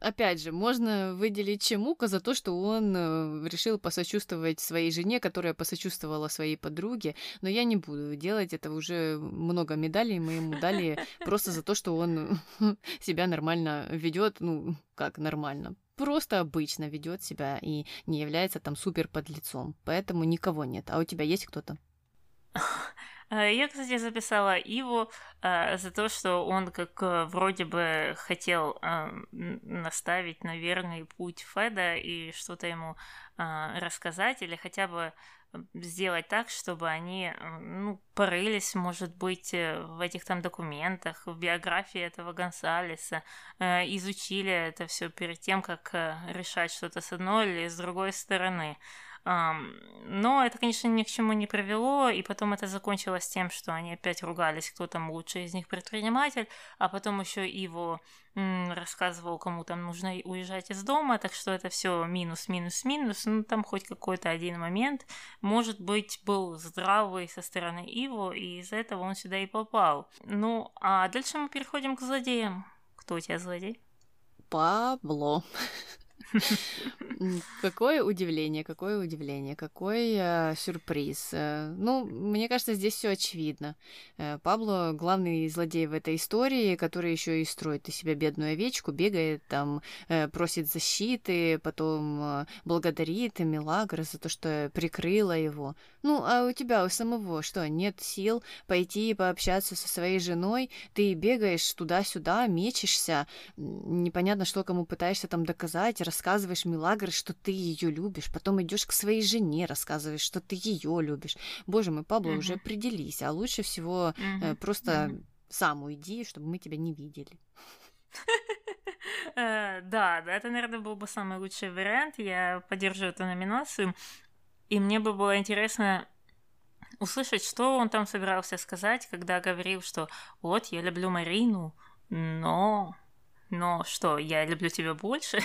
опять же, можно выделить Чамуко за то, что он решил посочувствовать своей жене, которая посочувствовала своей подруге, но я не буду делать это, уже много медалей мы ему дали просто за то, что он себя нормально ведет, ну, как нормально, просто обычно ведет себя и не является там супер подлецом, поэтому никого нет. А у тебя есть кто-то? Я, кстати, записала Иву э, за то, что он как э, вроде бы хотел э, наставить на верный путь Феда и что-то ему э, рассказать или хотя бы сделать так, чтобы они э, ну, порылись, может быть, в этих там документах, в биографии этого Гонсалеса, э, изучили это все перед тем, как э, решать что-то с одной или с другой стороны. Но это, конечно, ни к чему не привело, и потом это закончилось тем, что они опять ругались, кто там лучший из них предприниматель, а потом еще его рассказывал, кому там нужно уезжать из дома, так что это все минус, минус, минус. Ну, там хоть какой-то один момент, может быть, был здравый со стороны Иво, и из-за этого он сюда и попал. Ну, а дальше мы переходим к злодеям. Кто у тебя злодей? Пабло. Какое удивление, какое удивление, какой э, сюрприз. Э, ну, мне кажется, здесь все очевидно. Э, Пабло — главный злодей в этой истории, который еще и строит из себя бедную овечку, бегает там, э, просит защиты, потом э, благодарит Милагрос за то, что прикрыла его. Ну, а у тебя, у самого что, нет сил пойти пообщаться со своей женой? Ты бегаешь туда-сюда, мечешься, непонятно, что кому пытаешься там доказать, рассказываешь Милагрос, что ты ее любишь, потом идешь к своей жене, рассказываешь, что ты ее любишь. Боже мой, Пабло, mm-hmm. уже определись, а лучше всего mm-hmm. э, просто mm-hmm. сам уйди, чтобы мы тебя не видели. Да, да, это, наверное, был бы самый лучший вариант. Я поддержу эту номинацию. И мне бы было интересно услышать, что он там собирался сказать, когда говорил, что вот, я люблю Марину, но... Но что, я люблю тебя больше?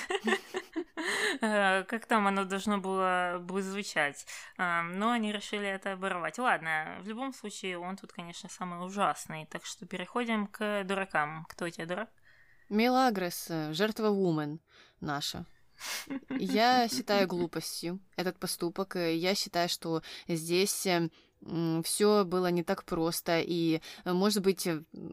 Как там оно должно было бы звучать? Но они решили это оборвать. Ладно, в любом случае, он тут, конечно, самый ужасный. Так что переходим к дуракам. Кто у тебя дурак? Милагрос, жертва вумен наша. Я считаю глупостью этот поступок. Я считаю, что здесь... Все было не так просто, и, может быть,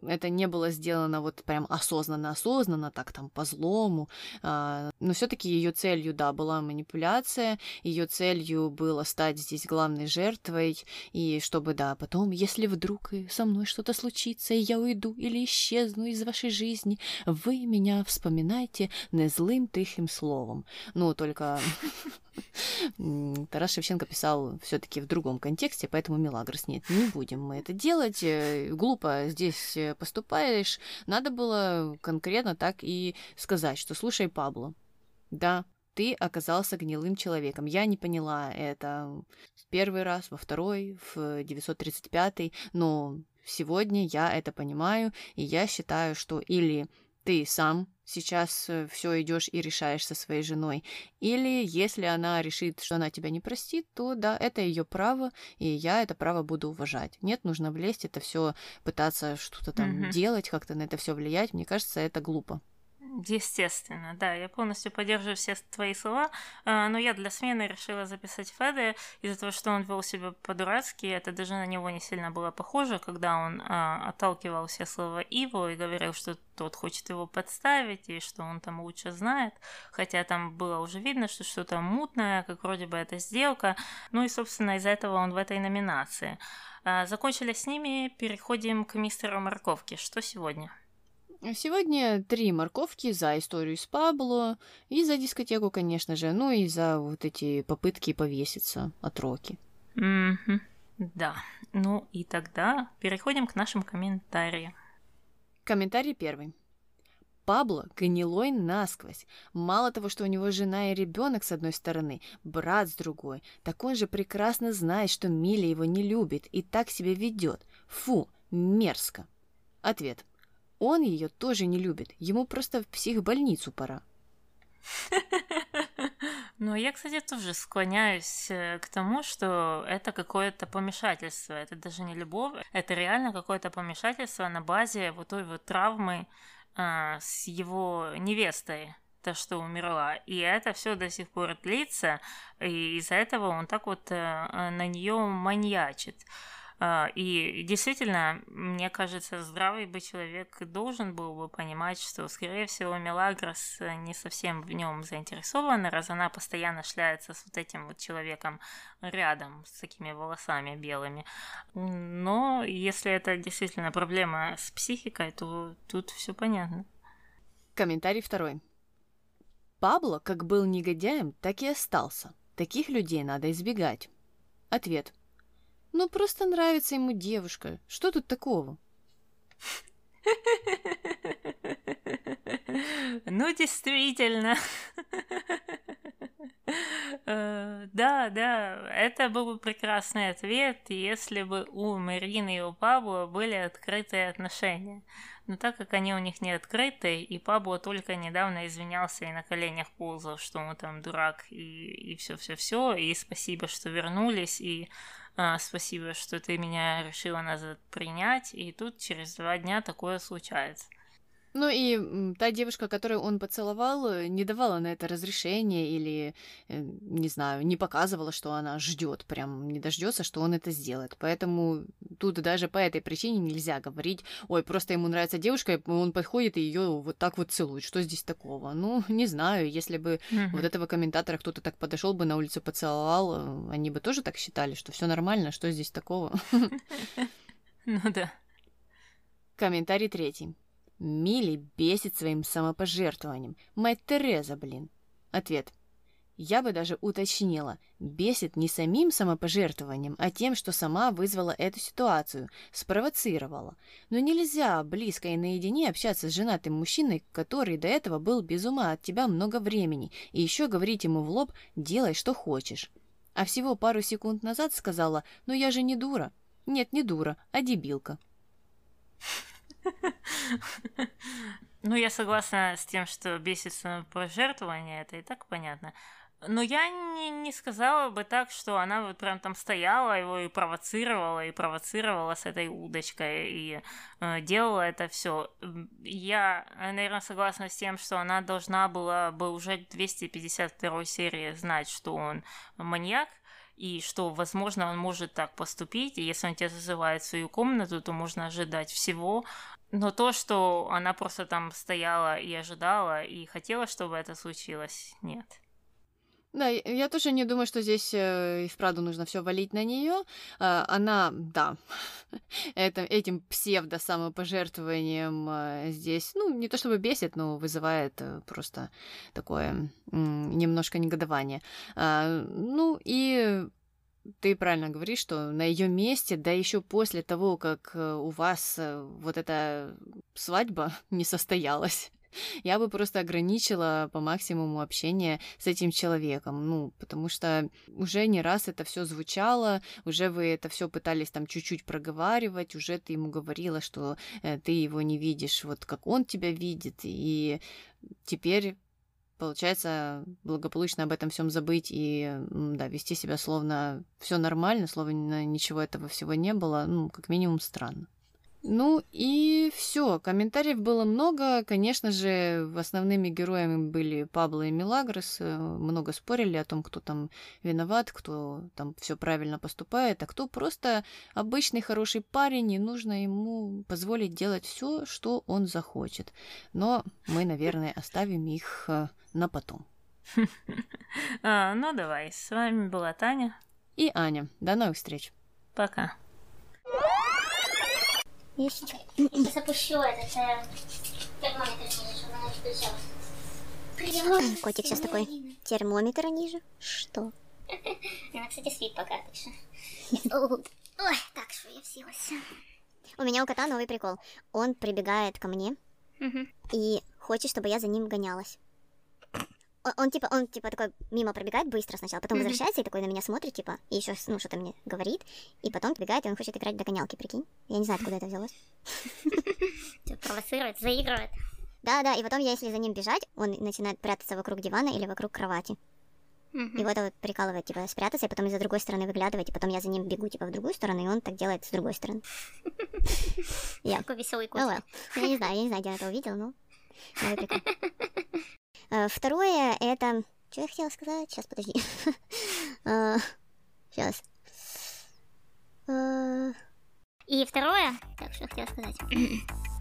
это не было сделано вот прям осознанно-осознанно, так там по злому, но все-таки ее целью, да, была манипуляция, ее целью было стать здесь главной жертвой, и чтобы, да, потом, если вдруг со мной что-то случится, и я уйду или исчезну из вашей жизни, вы меня вспоминайте не злым тихим словом. Ну, только... Тарас Шевченко писал все-таки в другом контексте, поэтому Милагрос, нет, не будем мы это делать, глупо здесь поступаешь, надо было конкретно так и сказать, что слушай, Пабло, да, ты оказался гнилым человеком, я не поняла это в первый раз, во второй, в девятьсот тридцать пятый, но сегодня я это понимаю, и я считаю, что или ты сам сейчас все идешь и решаешь со своей женой. Или если она решит, что она тебя не простит, то да, это ее право, и я это право буду уважать. Нет, нужно влезть, это все пытаться что-то там mm-hmm. делать, как-то на это все влиять. Мне кажется, это глупо. Естественно, да, я полностью поддерживаю все твои слова, но я для смены решила записать Феда из-за того, что он вел себя по-дурацки, это даже на него не сильно было похоже, когда он а, отталкивал все слова Иво и говорил, что тот хочет его подставить и что он там лучше знает, хотя там было уже видно, что что-то мутное, как вроде бы это сделка, ну и, собственно, из-за этого он в этой номинации. А, закончили с ними, переходим к мистеру Морковке. Что сегодня? Сегодня три морковки за историю с Пабло и за дискотеку, конечно же, ну и за вот эти попытки повеситься от Рокки. Mm-hmm. Да, ну и тогда переходим к нашим комментариям. Комментарий первый. Пабло гнилой насквозь. Мало того, что у него жена и ребенок с одной стороны, брат с другой, так он же прекрасно знает, что Миля его не любит и так себя ведет. Фу, мерзко. Ответ. Он ее тоже не любит. Ему просто в психбольницу пора. Ну, я, кстати, тоже склоняюсь к тому, что это какое-то помешательство. Это даже не любовь. Это реально какое-то помешательство на базе вот той вот травмы, э, с его невестой, то, что умерла. И это все до сих пор длится, и из-за этого он так вот э, на нее маньячит. Э, и действительно, мне кажется, здравый бы человек должен был бы понимать, что, скорее всего, Милагрос не совсем в нем заинтересована, раз она постоянно шляется с вот этим вот человеком рядом, с такими волосами белыми. Но если это действительно проблема с психикой, то тут все понятно. Комментарий второй. Пабло как был негодяем, так и остался. Таких людей надо избегать. Ответ. Ну, просто нравится ему девушка. Что тут такого? Ну, действительно. Да, да, это был бы прекрасный ответ, если бы у Марины и у Пабло были открытые отношения. Но так как они у них не открыты, и Пабло только недавно извинялся и на коленях ползал, что он там дурак, и все-все-все, и, и спасибо, что вернулись, и э, спасибо, что ты меня решила назад принять, и тут через два дня такое случается. Ну и та девушка, которую он поцеловал, не давала на это разрешения или, не знаю, не показывала, что она ждет, прям не дождется, что он это сделает. Поэтому тут даже по этой причине нельзя говорить, ой, просто ему нравится девушка, он подходит и ее вот так вот целует. Что здесь такого? Ну, не знаю, если бы mm-hmm. вот этого комментатора кто-то так подошел бы на улицу поцеловал, они бы тоже так считали, что все нормально, что здесь такого? Ну да. Комментарий третий. Милли бесит своим самопожертвованием. Мать Тереза, блин. Ответ. Я бы даже уточнила. Бесит не самим самопожертвованием, а тем, что сама вызвала эту ситуацию, спровоцировала. Но нельзя близко и наедине общаться с женатым мужчиной, который до этого был без ума от тебя много времени, и еще говорить ему в лоб «делай, что хочешь». А всего пару секунд назад сказала «ну я же не дура». Нет, не дура, а дебилка. Ну, я согласна с тем, что бесит самопожертвование, это и так понятно. Но я не, не сказала бы так, что она вот прям там стояла его и провоцировала, и провоцировала с этой удочкой, и э, делала это все. Я, наверное, согласна с тем, что она должна была бы уже в двести пятьдесят второй серии знать, что он маньяк, и что, возможно, он может так поступить, и если он тебя зазывает в свою комнату, то можно ожидать всего. Но то, что она просто там стояла и ожидала, и хотела, чтобы это случилось, нет. Да, я тоже не думаю, что здесь и вправду нужно все валить на нее. Она, да, этим псевдо-самопожертвованием здесь, ну, не то чтобы бесит, но вызывает просто такое немножко негодование. Ну, и... Ты правильно говоришь, что на ее месте, да еще после того, как у вас вот эта свадьба не состоялась, я бы просто ограничила по максимуму общение с этим человеком, ну, потому что уже не раз это все звучало, уже вы это все пытались там чуть-чуть проговаривать, уже ты ему говорила, что ты его не видишь, вот как он тебя видит, и теперь... Получается, благополучно об этом всем забыть и, да, вести себя словно все нормально, словно ничего этого всего не было, ну, как минимум, странно. Ну и все. Комментариев было много. Конечно же, основными героями были Пабло и Милагрос. Много спорили о том, кто там виноват, кто там все правильно поступает, а кто просто обычный хороший парень, и нужно ему позволить делать все, что он захочет. Но мы, наверное, оставим их на потом. Ну давай, с вами была Таня и Аня. До новых встреч. Пока. Я запущу этот термометр ниже, чтобы она включалась. Котик сейчас такой, термометр ниже? Что? Она, кстати, спит пока, так что... Ой, так что я вселась. У меня у кота новый прикол. Он прибегает ко мне и хочет, чтобы я за ним гонялась. Он типа, он типа такой мимо пробегает быстро сначала, потом возвращается и такой на меня смотрит, типа, и еще ну что-то мне говорит, и потом пробегает, и он хочет играть в догонялки, прикинь. Я не знаю, откуда это взялось. Провоцирует, заигрывает. Да, да, и потом я, если за ним бежать, он начинает прятаться вокруг дивана или вокруг кровати. Его это вот прикалывает, типа, спрятаться, и потом из-за другой стороны выглядывать, и потом я за ним бегу, типа, в другую сторону, и он так делает с другой стороны. Такой веселый кот. Я не знаю, я не знаю, где он это увидел, но... Второе, это... Что я хотела сказать? Сейчас, подожди. Сейчас. И второе... Так, что я хотела сказать...